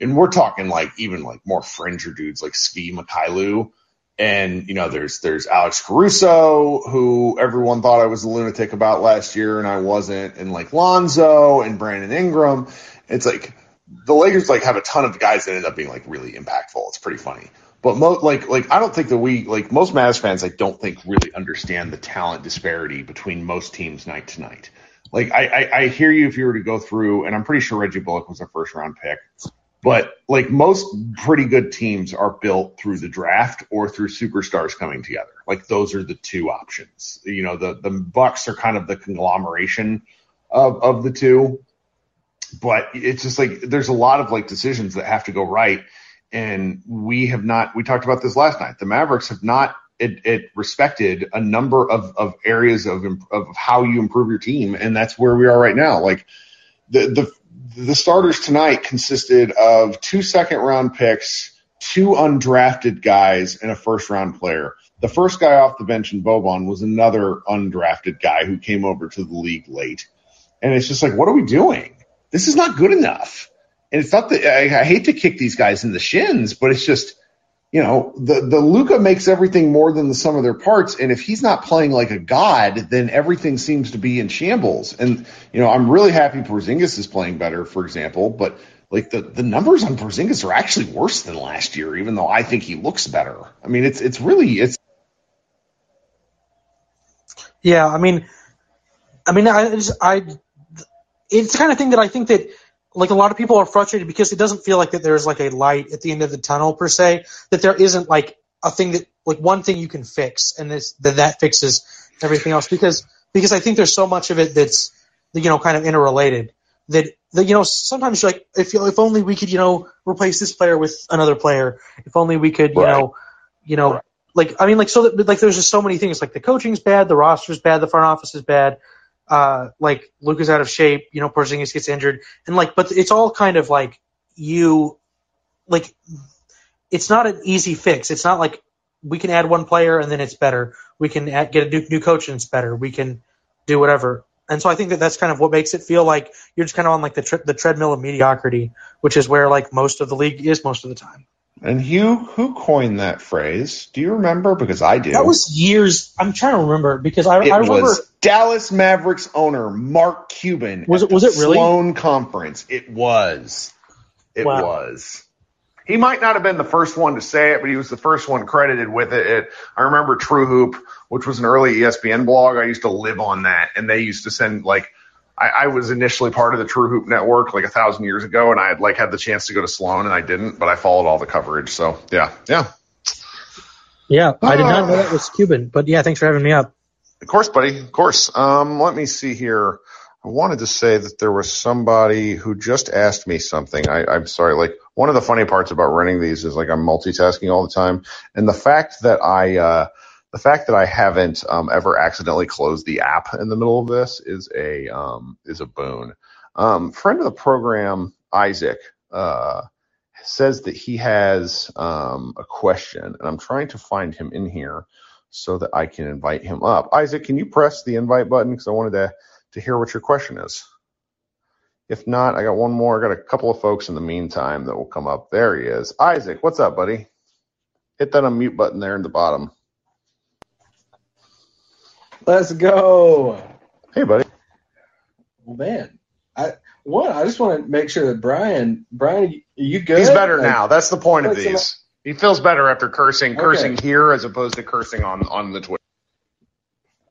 and we're talking even more fringer dudes like Svi Mykhailiu, And, you know, there's Alex Caruso, who everyone thought I was a lunatic about last year, and I wasn't, and, like, Lonzo and Brandon Ingram. It's like the Lakers, like, have a ton of guys that end up being, like, really impactful. It's pretty funny. But, I don't think that we – like, most Mavs fans, I don't think really understand the talent disparity between most teams night to night. Like, I hear you if you were to go through – and I'm pretty sure Reggie Bullock was a first-round pick – but, like, most pretty good teams are built through the draft or through superstars coming together. Like, those are the two options. You know, the Bucks are kind of the conglomeration of the two. But it's just, like, there's a lot of, like, decisions that have to go right. And we have not – we talked about this last night. The Mavericks have not respected a number of areas of how you improve your team, and that's where we are right now. Like, The starters tonight consisted of 2 second-round picks, 2 undrafted guys, and a first-round player. The first guy off the bench in Boban was another undrafted guy who came over to the league late. And it's just like, what are we doing? This is not good enough. And it's not that I hate to kick these guys in the shins, but it's just, you know, the Luka makes everything more than the sum of their parts, and if he's not playing like a god, then everything seems to be in shambles. And, you know, I'm really happy Porzingis is playing better, for example, but, like, the numbers on Porzingis are actually worse than last year, even though I think he looks better. I mean, it's really yeah, I mean, it's the kind of thing that I think that, like, a lot of people are frustrated because it doesn't feel like that there's, like, a light at the end of the tunnel, per se, that there isn't, like, a thing that, like, one thing you can fix, and that fixes everything else. Because I think there's so much of it that's, you know, kind of interrelated that, you know, sometimes you're like, if only we could, you know, replace this player with another player, if only we could, right. you know, right. Like, I mean, like, so that, like, there's just so many things, like, the coaching's bad, the roster's bad, the front office is bad. Like, Luka's out of shape, you know, Porzingis gets injured, and, like, but it's all kind of, like, it's not an easy fix. It's not like we can add one player and then it's better. We can get a new coach and it's better. We can do whatever. And so I think that's kind of what makes it feel like you're just kind of on, like, the treadmill of mediocrity, which is where, like, most of the league is most of the time. And who coined that phrase? Do you remember? Because I do. That was years. I'm trying to remember because I remember Dallas Mavericks owner Mark Cuban. Was it really? Sloan Conference. It was. It was. He might not have been the first one to say it, but he was the first one credited with it. I remember True Hoop, which was an early ESPN blog. I used to live on that, and they used to send, like, I was initially part of the True Hoop Network like 1,000 years ago, and I had, like, had the chance to go to Sloan, and I didn't, but I followed all the coverage. So, yeah. Yeah, I did not know that was Cuban, but, yeah, thanks for having me up. Of course, buddy, of course. Let me see here. I wanted to say that there was somebody who just asked me something. I'm sorry. Like, one of the funny parts about running these is, like, I'm multitasking all the time, and the fact that I haven't ever accidentally closed the app in the middle of this is a boon. Friend of the program, Isaac, says that he has a question, and I'm trying to find him in here so that I can invite him up. Isaac, can you press the invite button? Because I wanted to hear what your question is. If not, I got one more. I got a couple of folks in the meantime that will come up. There he is. Isaac, what's up, buddy? Hit that unmute button there in the bottom. Let's go. Hey, buddy. Well, man, I just want to make sure that Brian, you good? He's better now. That's the point of these. He feels better after cursing here as opposed to cursing on the Twitter.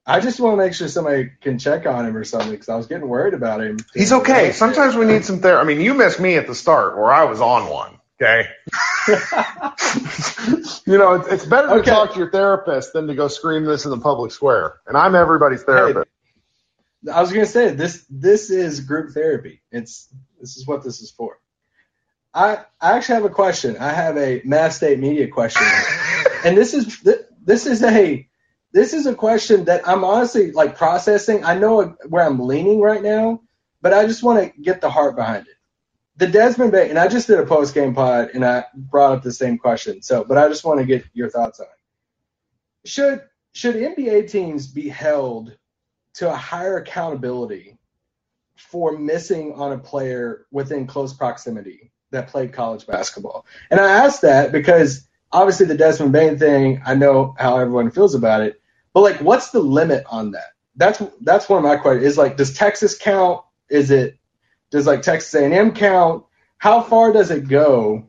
I just want to make sure somebody can check on him or something because I was getting worried about him. He's okay. Sometimes we need some therapy. I mean, you missed me at the start where I was on one. Okay. You know, it's better to talk to your therapist than to go scream this in the public square. And I'm everybody's therapist. Hey, I was going to say this is group therapy. This is what this is for. I actually have a question. I have a Mass State Media question, and this is a question that I'm honestly, like, processing. I know where I'm leaning right now, but I just want to get the heart behind it. The Desmond Bane, and I just did a post-game pod, and I brought up the same question. So, but I just want to get your thoughts on it. Should NBA teams be held to a higher accountability for missing on a player within close proximity that played college basketball? And I asked that because obviously the Desmond Bane thing, I know how everyone feels about it, but like, what's the limit on that? That's one of my questions. Is like, does Texas count? Does like Texas A&M count? How far does it go?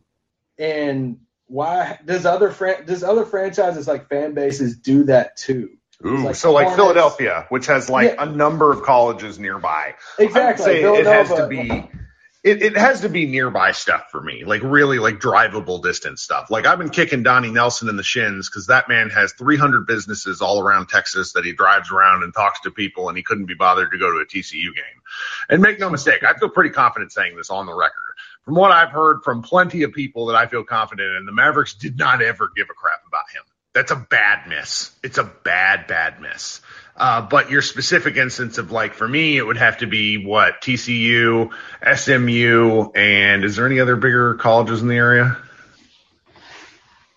And why does other franchises like fan bases do that too? Ooh, like so like Hornets. Philadelphia, which has like a number of colleges nearby. Exactly. It has to be nearby stuff for me, like really like drivable distance stuff. Like I've been kicking Donnie Nelson in the shins because that man has 300 businesses all around Texas that he drives around and talks to people, and he couldn't be bothered to go to a TCU game. And make no mistake, I feel pretty confident saying this on the record. From what I've heard from plenty of people that I feel confident in, the Mavericks did not ever give a crap about him. That's a bad miss. It's a bad miss. But your specific instance of, like, for me, it would have to be, what, TCU, SMU, and is there any other bigger colleges in the area?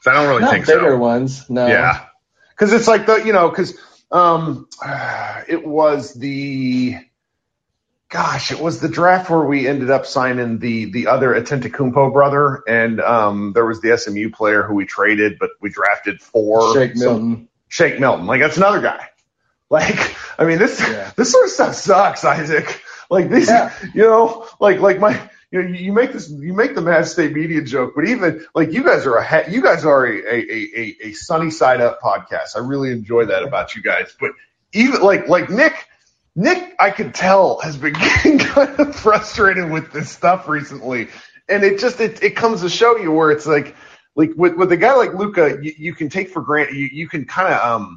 I don't really think so. Not bigger ones, no. Yeah. Because it's like the, you know, because it was the – gosh, it was the draft where we ended up signing the other Antetokounmpo brother, and there was the SMU player who we traded, but we drafted for – Shake Milton. Like, that's another guy. Like, I mean, this sort of stuff sucks, Isaac. Like these, you know, like my, you know, you make the Mad State Media joke, but even like you guys are a sunny side up podcast. I really enjoy that about you guys. But even like Nick, I could tell has been getting kind of frustrated with this stuff recently, and it just it comes to show you where it's like with a guy like Luka, you can take for granted, you can kind of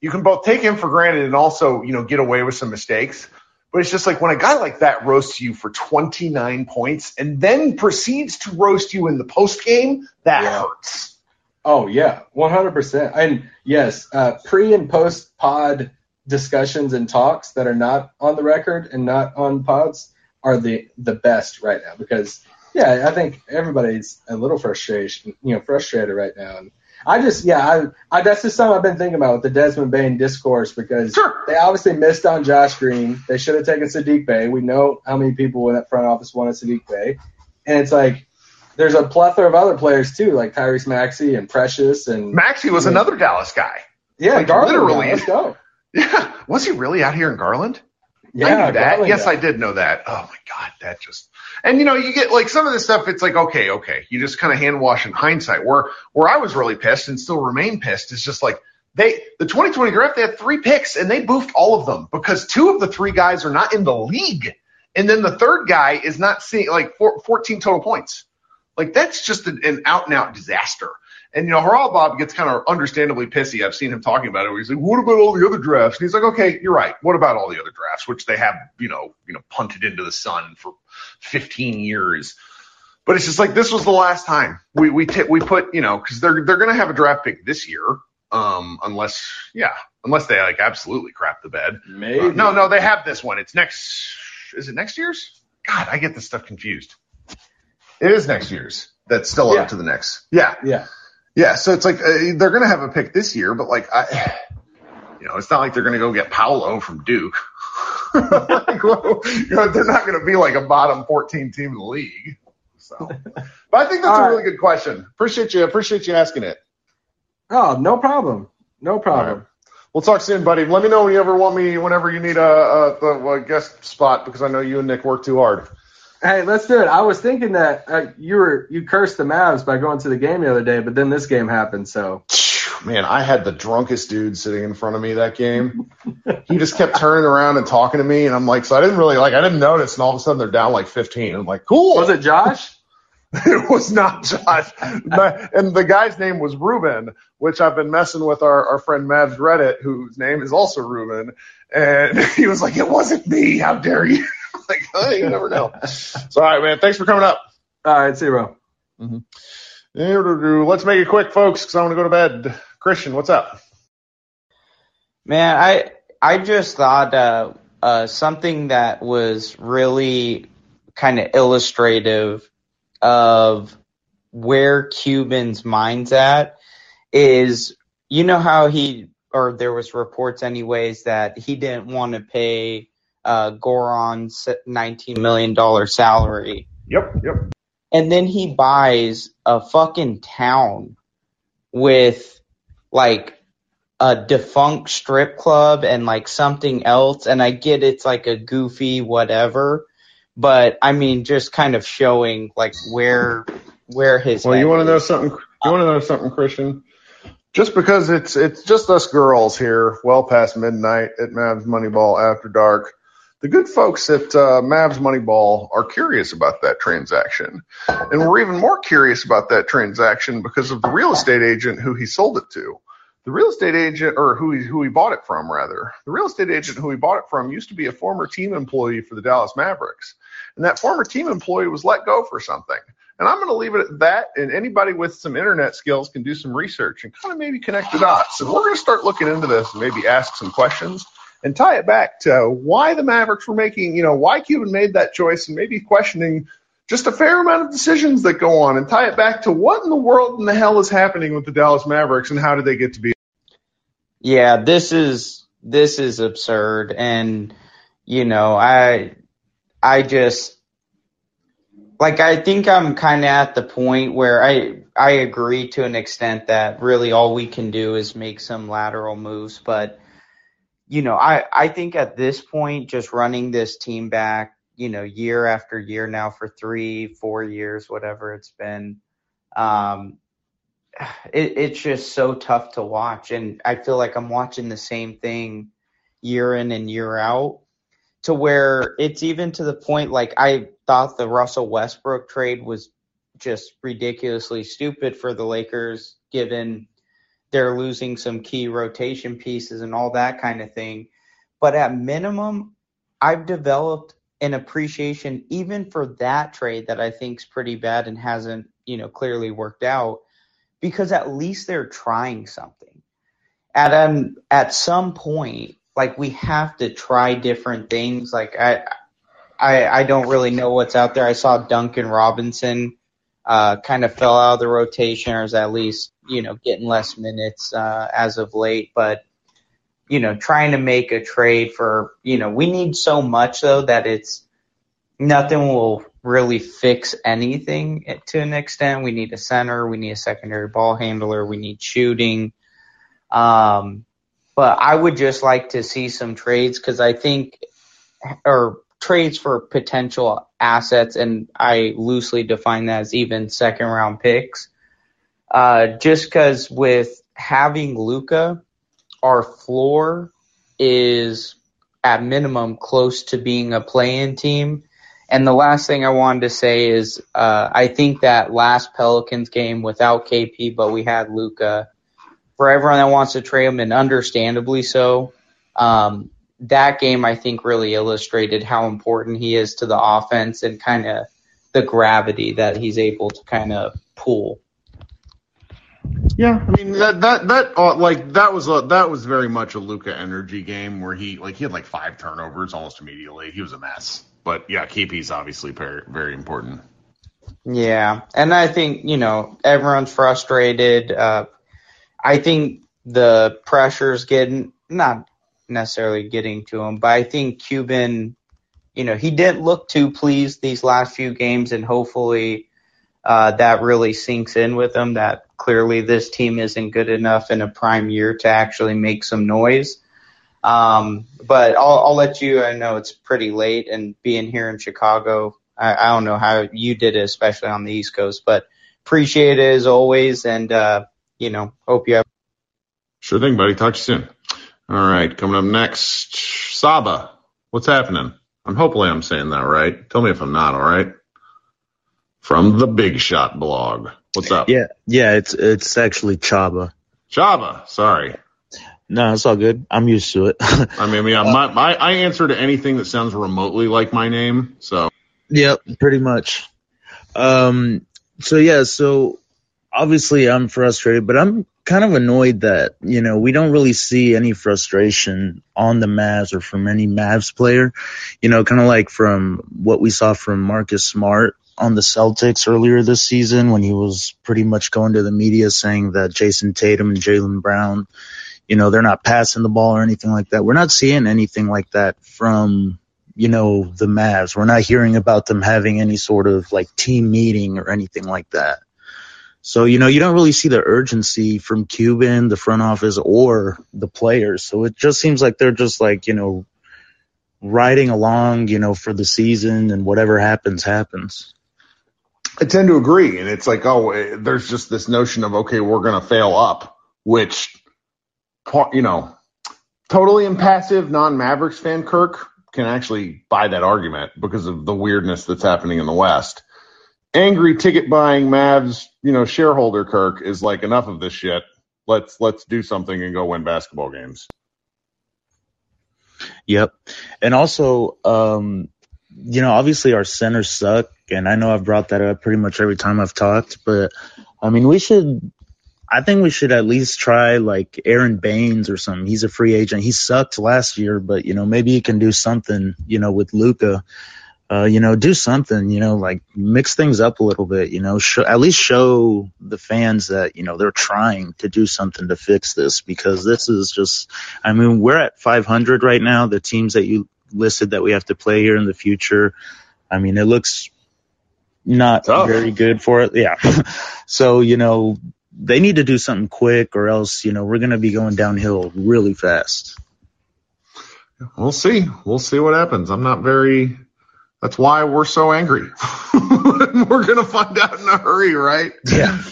You can both take him for granted and also, you know, get away with some mistakes. But it's just like when a guy like that roasts you for 29 points and then proceeds to roast you in the postgame, that hurts. Oh, yeah, 100%. And, yes, pre- and post-pod discussions and talks that are not on the record and not on pods are the best right now because, yeah, I think everybody's a little frustrated right now. And I just, that's just something I've been thinking about with the Desmond Bane discourse because they obviously missed on Josh Green. They should have taken Saddiq Bey. We know how many people in that front office wanted Saddiq Bey. And it's like there's a plethora of other players too, like Tyrese Maxey and Precious. And Maxey was another Dallas guy. Yeah, like, Garland. Literally. Let's go. Yeah. Was he really out here in Garland? Yeah, I knew that. Garland, yes, I did know that. Oh, my God. That just – and, you know, you get, like, some of this stuff, it's like, okay. You just kind of hand-wash in hindsight. Where I was really pissed and still remain pissed is just, like, the 2020 draft, they had 3 picks, and they boofed all of them because 2 of the 3 guys are not in the league. And then the third guy is not seeing, like, 14 total points. Like, that's just an out-and-out disaster. And, you know, Haralabos gets kind of understandably pissy. I've seen him talking about it. Where he's like, what about all the other drafts? And he's like, okay, you're right. What about all the other drafts, which they have, you know, punted into the sun for 15 years. But it's just like this was the last time we put, you know, because they're going to have a draft pick this year unless they, like, absolutely crap the bed. Maybe. No, they have this one. It's next – is it next year's? God, I get this stuff confused. It is next year's. That's still up to the next. Yeah. Yeah, so it's like they're going to have a pick this year, but, like, it's not like they're going to go get Paolo from Duke. Like, well, you know, they're not going to be, like, a bottom 14 team in the league. So, but I think that's a really good question. Appreciate you asking it. Oh, no problem. Right. We'll talk soon, buddy. Let me know whenever you need a guest spot because I know you and Nick work too hard. Hey, let's do it. I was thinking that you cursed the Mavs by going to the game the other day, but then this game happened, so. Man, I had the drunkest dude sitting in front of me that game. He just kept turning around and talking to me, and I'm like, so I didn't really, like, I didn't notice, and all of a sudden they're down like 15. I'm like, cool. Was it Josh? It was not Josh. And the guy's name was Ruben, which I've been messing with our friend Mavs Reddit, whose name is also Ruben, and he was like, it wasn't me. How dare you? Like, hey, you never know. So, all right, man. Thanks for coming up. All right, see you, bro. Mm-hmm. Let's make it quick, folks, because I want to go to bed. Christian, what's up? Man, I just thought something that was really kind of illustrative of where Cuban's mind's at is, you know how he – or there was reports anyways that he didn't want to pay – Goran's $19 million salary. Yep. And then he buys a fucking town with like a defunct strip club and like something else. And I get it's like a goofy whatever, but I mean, just kind of showing like where his. Well, you want to know something? You want to know something, Christian? Just because it's just us girls here, well past midnight at Mavs Moneyball After Dark. The good folks at Mavs Moneyball are curious about that transaction. And we're even more curious about that transaction because of the real estate agent who he sold it to. The real estate agent, or who he bought it from, rather. The real estate agent who he bought it from used to be a former team employee for the Dallas Mavericks. And that former team employee was let go for something. And I'm going to leave it at that, and anybody with some internet skills can do some research and kind of maybe connect the dots. And we're going to start looking into this and maybe ask some questions and tie it back to why the Mavericks were making, you know, why Cuban made that choice, and maybe questioning just a fair amount of decisions that go on, and tie it back to what in the world in the hell is happening with the Dallas Mavericks and how did they get to be. Yeah, this is absurd. And, you know, I just, like, I think I'm kind of at the point where I agree to an extent that really all we can do is make some lateral moves, but you know, I think at this point, just running this team back, you know, year after year now for 3-4 years, whatever it's been, it's just so tough to watch. And I feel like I'm watching the same thing year in and year out, to where it's even to the point, like, I thought the Russell Westbrook trade was just ridiculously stupid for the Lakers, given they're losing some key rotation pieces and all that kind of thing. But at minimum, I've developed an appreciation even for that trade that I think is pretty bad and hasn't, you know, clearly worked out, because at least they're trying something. At some point, like, we have to try different things. Like, I don't really know what's out there. I saw Duncan Robinson kind of fell out of the rotation, or is at least, you know, getting less minutes as of late. But, you know, trying to make a trade for, you know, we need so much, though, that it's nothing will really fix anything to an extent. We need a center. We need a secondary ball handler. We need shooting. But I would just like to see some trades, because I think – or trades for potential assets, and I loosely define that as even second-round picks. Just because with having Luka, our floor is at minimum close to being a play-in team. And the last thing I wanted to say is I think that last Pelicans game without KP, but we had Luka, for everyone that wants to trade him, and understandably so, that game I think really illustrated how important he is to the offense and kind of the gravity that he's able to kind of pull. Yeah, I mean that was very much a Luka energy game where he had 5 turnovers almost immediately. He was a mess, but yeah, KP's obviously very, very important. Yeah, and I think, you know, everyone's frustrated. I think the pressure's not necessarily getting to him, but I think Cuban, you know, he didn't look too pleased these last few games, and hopefully that really sinks in with him that clearly this team isn't good enough in a prime year to actually make some noise. But I'll let you, I know it's pretty late, and being here in Chicago, I don't know how you did it, especially on the East Coast, but appreciate it as always, and you know, hope you have. Sure thing, buddy. Talk to you soon. All right, coming up next, Saba, what's happening? Hopefully I'm saying that right. Tell me if I'm not, all right? From the Big Shot blog. What's up? Yeah, it's actually Chaba. Chaba, sorry. No, it's all good. I'm used to it. I answer to anything that sounds remotely like my name, so. Yep, pretty much. So obviously I'm frustrated, but I'm kind of annoyed that, you know, we don't really see any frustration on the Mavs or from any Mavs player, you know, kind of like from what we saw from Marcus Smart on the Celtics earlier this season, when he was pretty much going to the media saying that Jason Tatum and Jalen Brown, you know, they're not passing the ball or anything like that. We're not seeing anything like that from, you know, the Mavs. We're not hearing about them having any sort of like team meeting or anything like that. So, you know, you don't really see the urgency from Cuban, the front office, or the players. So it just seems like they're just like, you know, riding along, you know, for the season, and whatever happens, happens. I tend to agree. And it's like, oh, there's just this notion of, okay, we're going to fail up, which, you know, totally impassive non-Mavericks fan Kirk can actually buy that argument because of the weirdness that's happening in the West. Angry ticket buying Mavs, you know, shareholder Kirk is like, enough of this shit. Let's do something and go win basketball games. Yep. And also, you know, obviously our centers suck. And I know I've brought that up pretty much every time I've talked, but I mean, I think we should at least try like Aaron Baines or something. He's a free agent. He sucked last year, but you know, maybe he can do something, you know, with Luka. You know, do something, you know, like mix things up a little bit, you know, at least show the fans that, you know, they're trying to do something to fix this, because this is just, I mean, we're at 500 right now. The teams that you listed that we have to play here in the future, I mean, it looks not very good for it. Yeah. So, you know, they need to do something quick, or else, you know, we're going to be going downhill really fast. We'll see. We'll see what happens. That's why we're so angry. We're going to find out in a hurry, right? Yeah.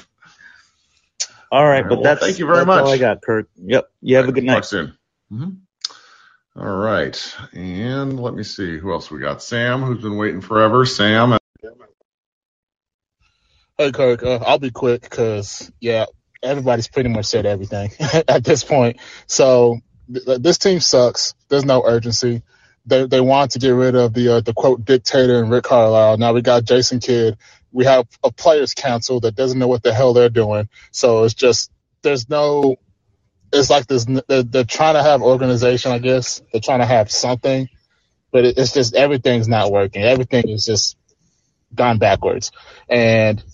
All right. But well, thank you very much. That's all I got, Kirk. Yep. You have a good night. Talk soon. Mm-hmm. All right. And let me see who else we got. Sam, who's been waiting forever. Sam. Hey, Kirk. I'll be quick because, yeah, everybody's pretty much said everything at this point. So this team sucks. There's no urgency. They want to get rid of the quote dictator and Rick Carlisle. Now we got Jason Kidd. We have a players council that doesn't know what the hell they're doing. So it's just they're trying to have organization, I guess. They're trying to have something, but it's just everything's not working. Everything is just gone backwards. And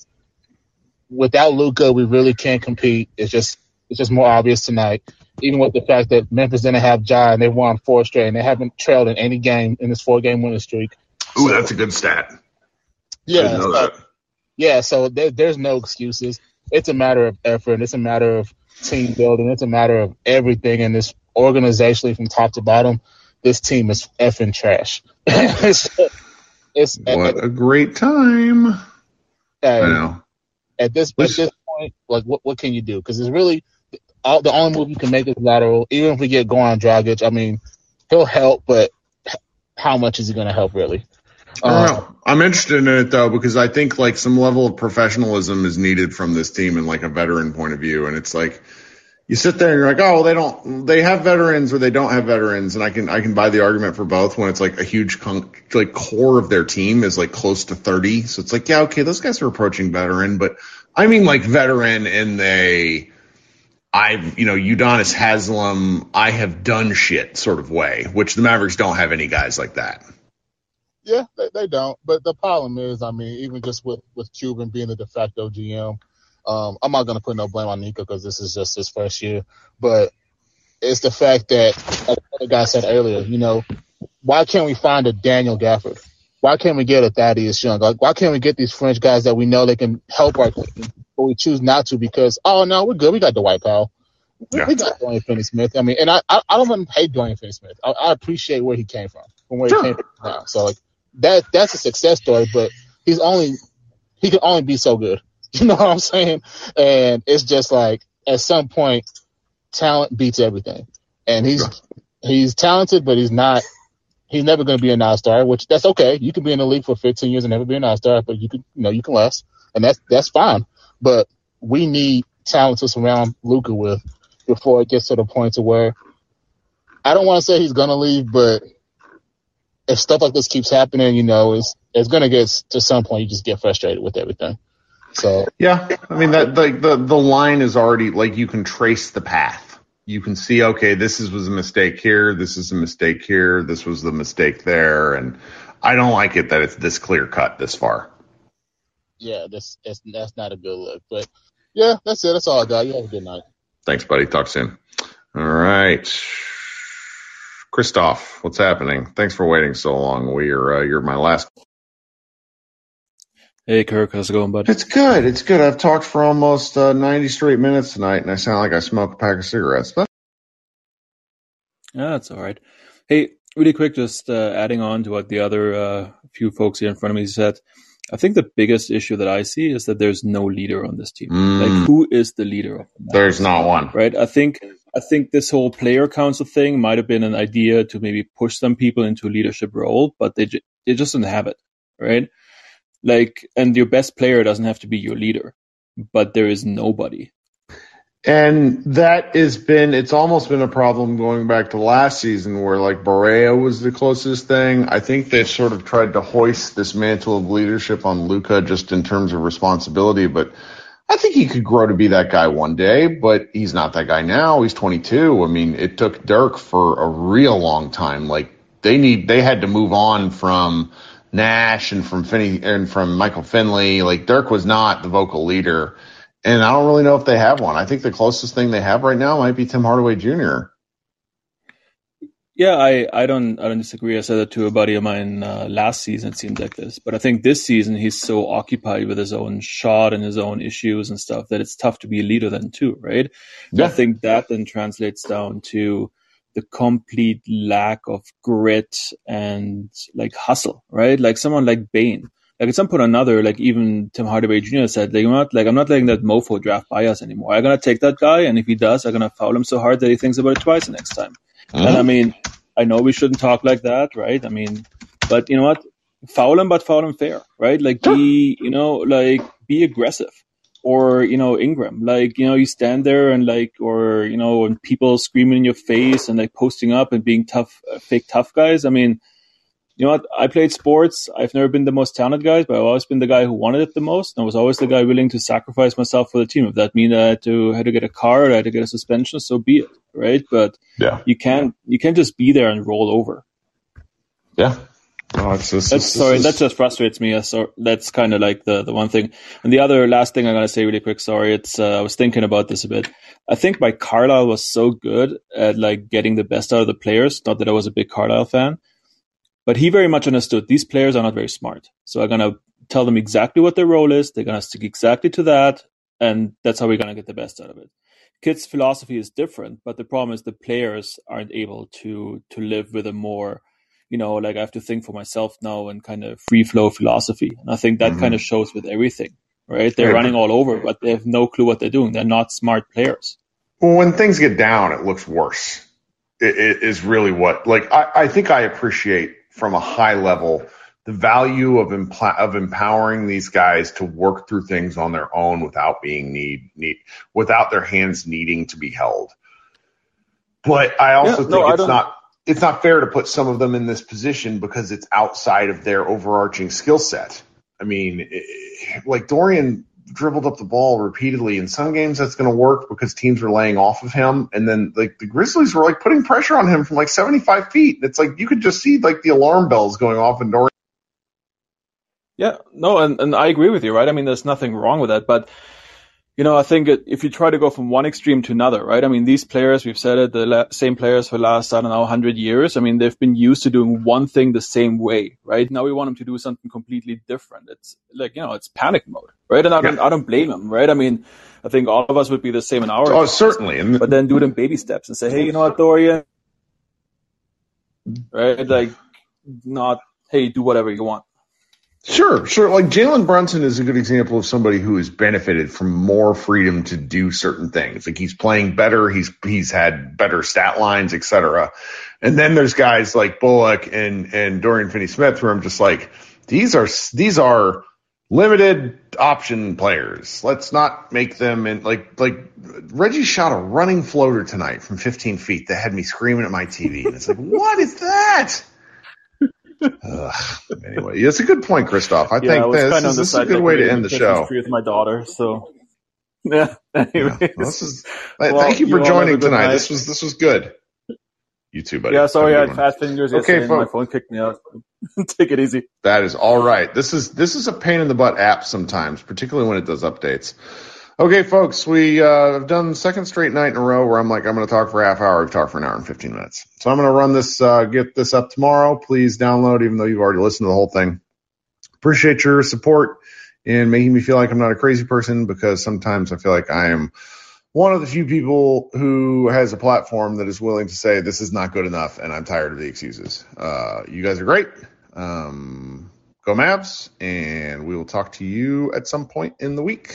without Luka, we really can't compete. It's just more obvious tonight. Even with the fact that Memphis didn't have Ja and they won 4 straight and they haven't trailed in any game in this 4-game winning streak. Ooh, so, that's a good stat. Yeah. So there's no excuses. It's a matter of effort. It's a matter of team building. It's a matter of everything. And this organizationally from top to bottom, this team is effing trash. What a great time. I know. At this point, like what can you do? Because it's really – the only move you can make is lateral. Even if we get Goran Dragic, I mean, he'll help, but how much is he going to help, really? I don't know. I'm interested in it, though, because I think, like, some level of professionalism is needed from this team in, like, a veteran point of view. And it's like you sit there and you're like, oh, well, they have veterans or they don't have veterans. And I can buy the argument for both when it's, like, a huge core of their team is, like, close to 30. So it's like, yeah, okay, those guys are approaching veteran. But I mean, like, veteran in they – I've, you know, Udonis Haslem, I have done shit sort of way, which the Mavericks don't have any guys like that. Yeah, they don't. But the problem is, I mean, even just with Cuban being the de facto GM, I'm not going to put no blame on Nico because this is just his first year. But it's the fact that, like the guy said earlier, you know, why can't we find a Daniel Gafford? Why can't we get a Thaddeus Young? Like, why can't we get these French guys that we know they can help our team? But we choose not to because, oh, no, we're good. We got Dwight Powell. We got Dorian Finney-Smith. I mean, and I don't even hate Dorian Finney-Smith. I appreciate where he came from he came from now. So, like, that's a success story, but he can only be so good. You know what I'm saying? And it's just like at some point, talent beats everything. And he's talented, but he's never going to be an all-star, which that's okay. You can be in the league for 15 years and never be an all-star, but you can last. And that's fine. But we need talent to surround Luka with before it gets to the point to where I don't want to say he's going to leave, but if stuff like this keeps happening, you know, it's going to get to some point you just get frustrated with everything. So yeah, I mean that like the line is already like you can trace the path. You can see, okay, this was a mistake here. This is a mistake here. This was the mistake there. And I don't like it that it's this clear cut this far. Yeah, that's not a good look. But, yeah, that's it. That's all I got. You have a good night. Thanks, buddy. Talk soon. All right. Kristaps, what's happening? Thanks for waiting so long. You're my last. Hey, Kirk, how's it going, bud? It's good. It's good. I've talked for almost 90 straight minutes tonight, and I sound like I smoked a pack of cigarettes. But that's all right. Hey, really quick, just adding on to what the other few folks here in front of me said. I think the biggest issue that I see is that there's no leader on this team. Like, who is the leader of them? There's not one. Right? I think this whole player council thing might have been an idea to maybe push some people into a leadership role, but they just didn't have it, right? Like, and your best player doesn't have to be your leader, but there is nobody. And that has been, it's almost been a problem going back to last season where, like, Barea was the closest thing. I think they've sort of tried to hoist this mantle of leadership on Luka just in terms of responsibility, but I think he could grow to be that guy one day, but he's not that guy now. He's 22. I mean, it took Dirk for a real long time. Like, they had to move on from Nash and from Finney and from Michael Finley. Like, Dirk was not the vocal leader, and I don't really know if they have one. I think the closest thing they have right now might be Tim Hardaway Jr. Yeah, I don't disagree. I said that to a buddy of mine last season. It seemed like this, but I think this season he's so occupied with his own shot and his own issues and stuff that it's tough to be a leader then too, right? Yeah. I think that then translates down to the complete lack of grit and, like, hustle, right? Like, someone like Bane. Like, at some point or another, like, even Tim Hardaway Jr. said, like, I'm not letting that mofo draft by us anymore. I'm going to take that guy, and if he does, I'm going to foul him so hard that he thinks about it twice the next time. Mm-hmm. And, I mean, I know we shouldn't talk like that, right? I mean, but you know what? Foul him, but foul him fair, right? Like, be, you know, like, be aggressive. Or, you know, Ingram, like, you know, you stand there and, like, or, you know, and people screaming in your face and, like, posting up and being tough, fake tough guys. I mean, you know what? I played sports. I've never been the most talented guy, but I've always been the guy who wanted it the most. And I was always the guy willing to sacrifice myself for the team. If that means I had to get a card, I had to get a suspension, so be it, right? But yeah, you can't just be there and roll over. Yeah. Oh, that just frustrates me. So that's kind of like the one thing. And the other last thing I'm going to say really quick, sorry, it's I was thinking about this a bit. I think Mike Carlisle was so good at, like, getting the best out of the players, not that I was a big Carlisle fan, but he very much understood these players are not very smart. So I'm going to tell them exactly what their role is. They're going to stick exactly to that, and that's how we're going to get the best out of it. Kidd's philosophy is different, but the problem is the players aren't able to live with a more, you know, like, I have to think for myself now and kind of free flow philosophy. And I think that kind of shows with everything, right? They're running all over, but they have no clue what they're doing. They're not smart players. Well, when things get down, it looks worse. It is really what, like, I think I appreciate from a high level the value of empowering these guys to work through things on their own without being without their hands needing to be held. But I also think it's not fair to put some of them in this position because it's outside of their overarching skill set. I mean, like, Dorian dribbled up the ball repeatedly. In some games, that's going to work because teams were laying off of him. And then, like, the Grizzlies were, like, putting pressure on him from, like, 75 feet. It's like you could just see, like, the alarm bells going off in Dorian. Yeah, no, and I agree with you, right? I mean, there's nothing wrong with that, but you know, I think if you try to go from one extreme to another, right? I mean, these players, we've said it, the same players for the last, 100 years. I mean, they've been used to doing one thing the same way, right? Now we want them to do something completely different. It's like, you know, it's panic mode, right? And I don't blame them, right? I mean, I think all of us would be the same in our lives, certainly. But then do it in baby steps and say, hey, you know what, Dorian? Right? Like, not, hey, do whatever you want. Sure. Like, Jalen Brunson is a good example of somebody who has benefited from more freedom to do certain things. Like, he's playing better. He's had better stat lines, et cetera. And then there's guys like Bullock and Dorian Finney-Smith where I'm just like, these are limited option players. Let's not make them. And like Reggie shot a running floater tonight from 15 feet that had me screaming at my TV. And it's like, what is that? Anyway, that's a good point, Kristaps. I think this is a good way to end the show. With my daughter, so yeah. Anyways, yeah. Thank you for joining tonight. This was good. You too, buddy. Yeah, sorry, I had fast fingers yesterday. Okay, my phone kicked me out. Take it easy. That is all right. This is a pain in the butt app sometimes, particularly when it does updates. Okay, folks, we have done the second straight night in a row where I'm like, I'm going to talk for a half hour. I've talked for an hour and 15 minutes. So I'm going to run this, get this up tomorrow. Please download, even though you've already listened to the whole thing. Appreciate your support. in making me feel like I'm not a crazy person, because sometimes I feel like I am one of the few people who has a platform that is willing to say this is not good enough and I'm tired of the excuses. You guys are great. Go Mavs, and we will talk to you at some point in the week.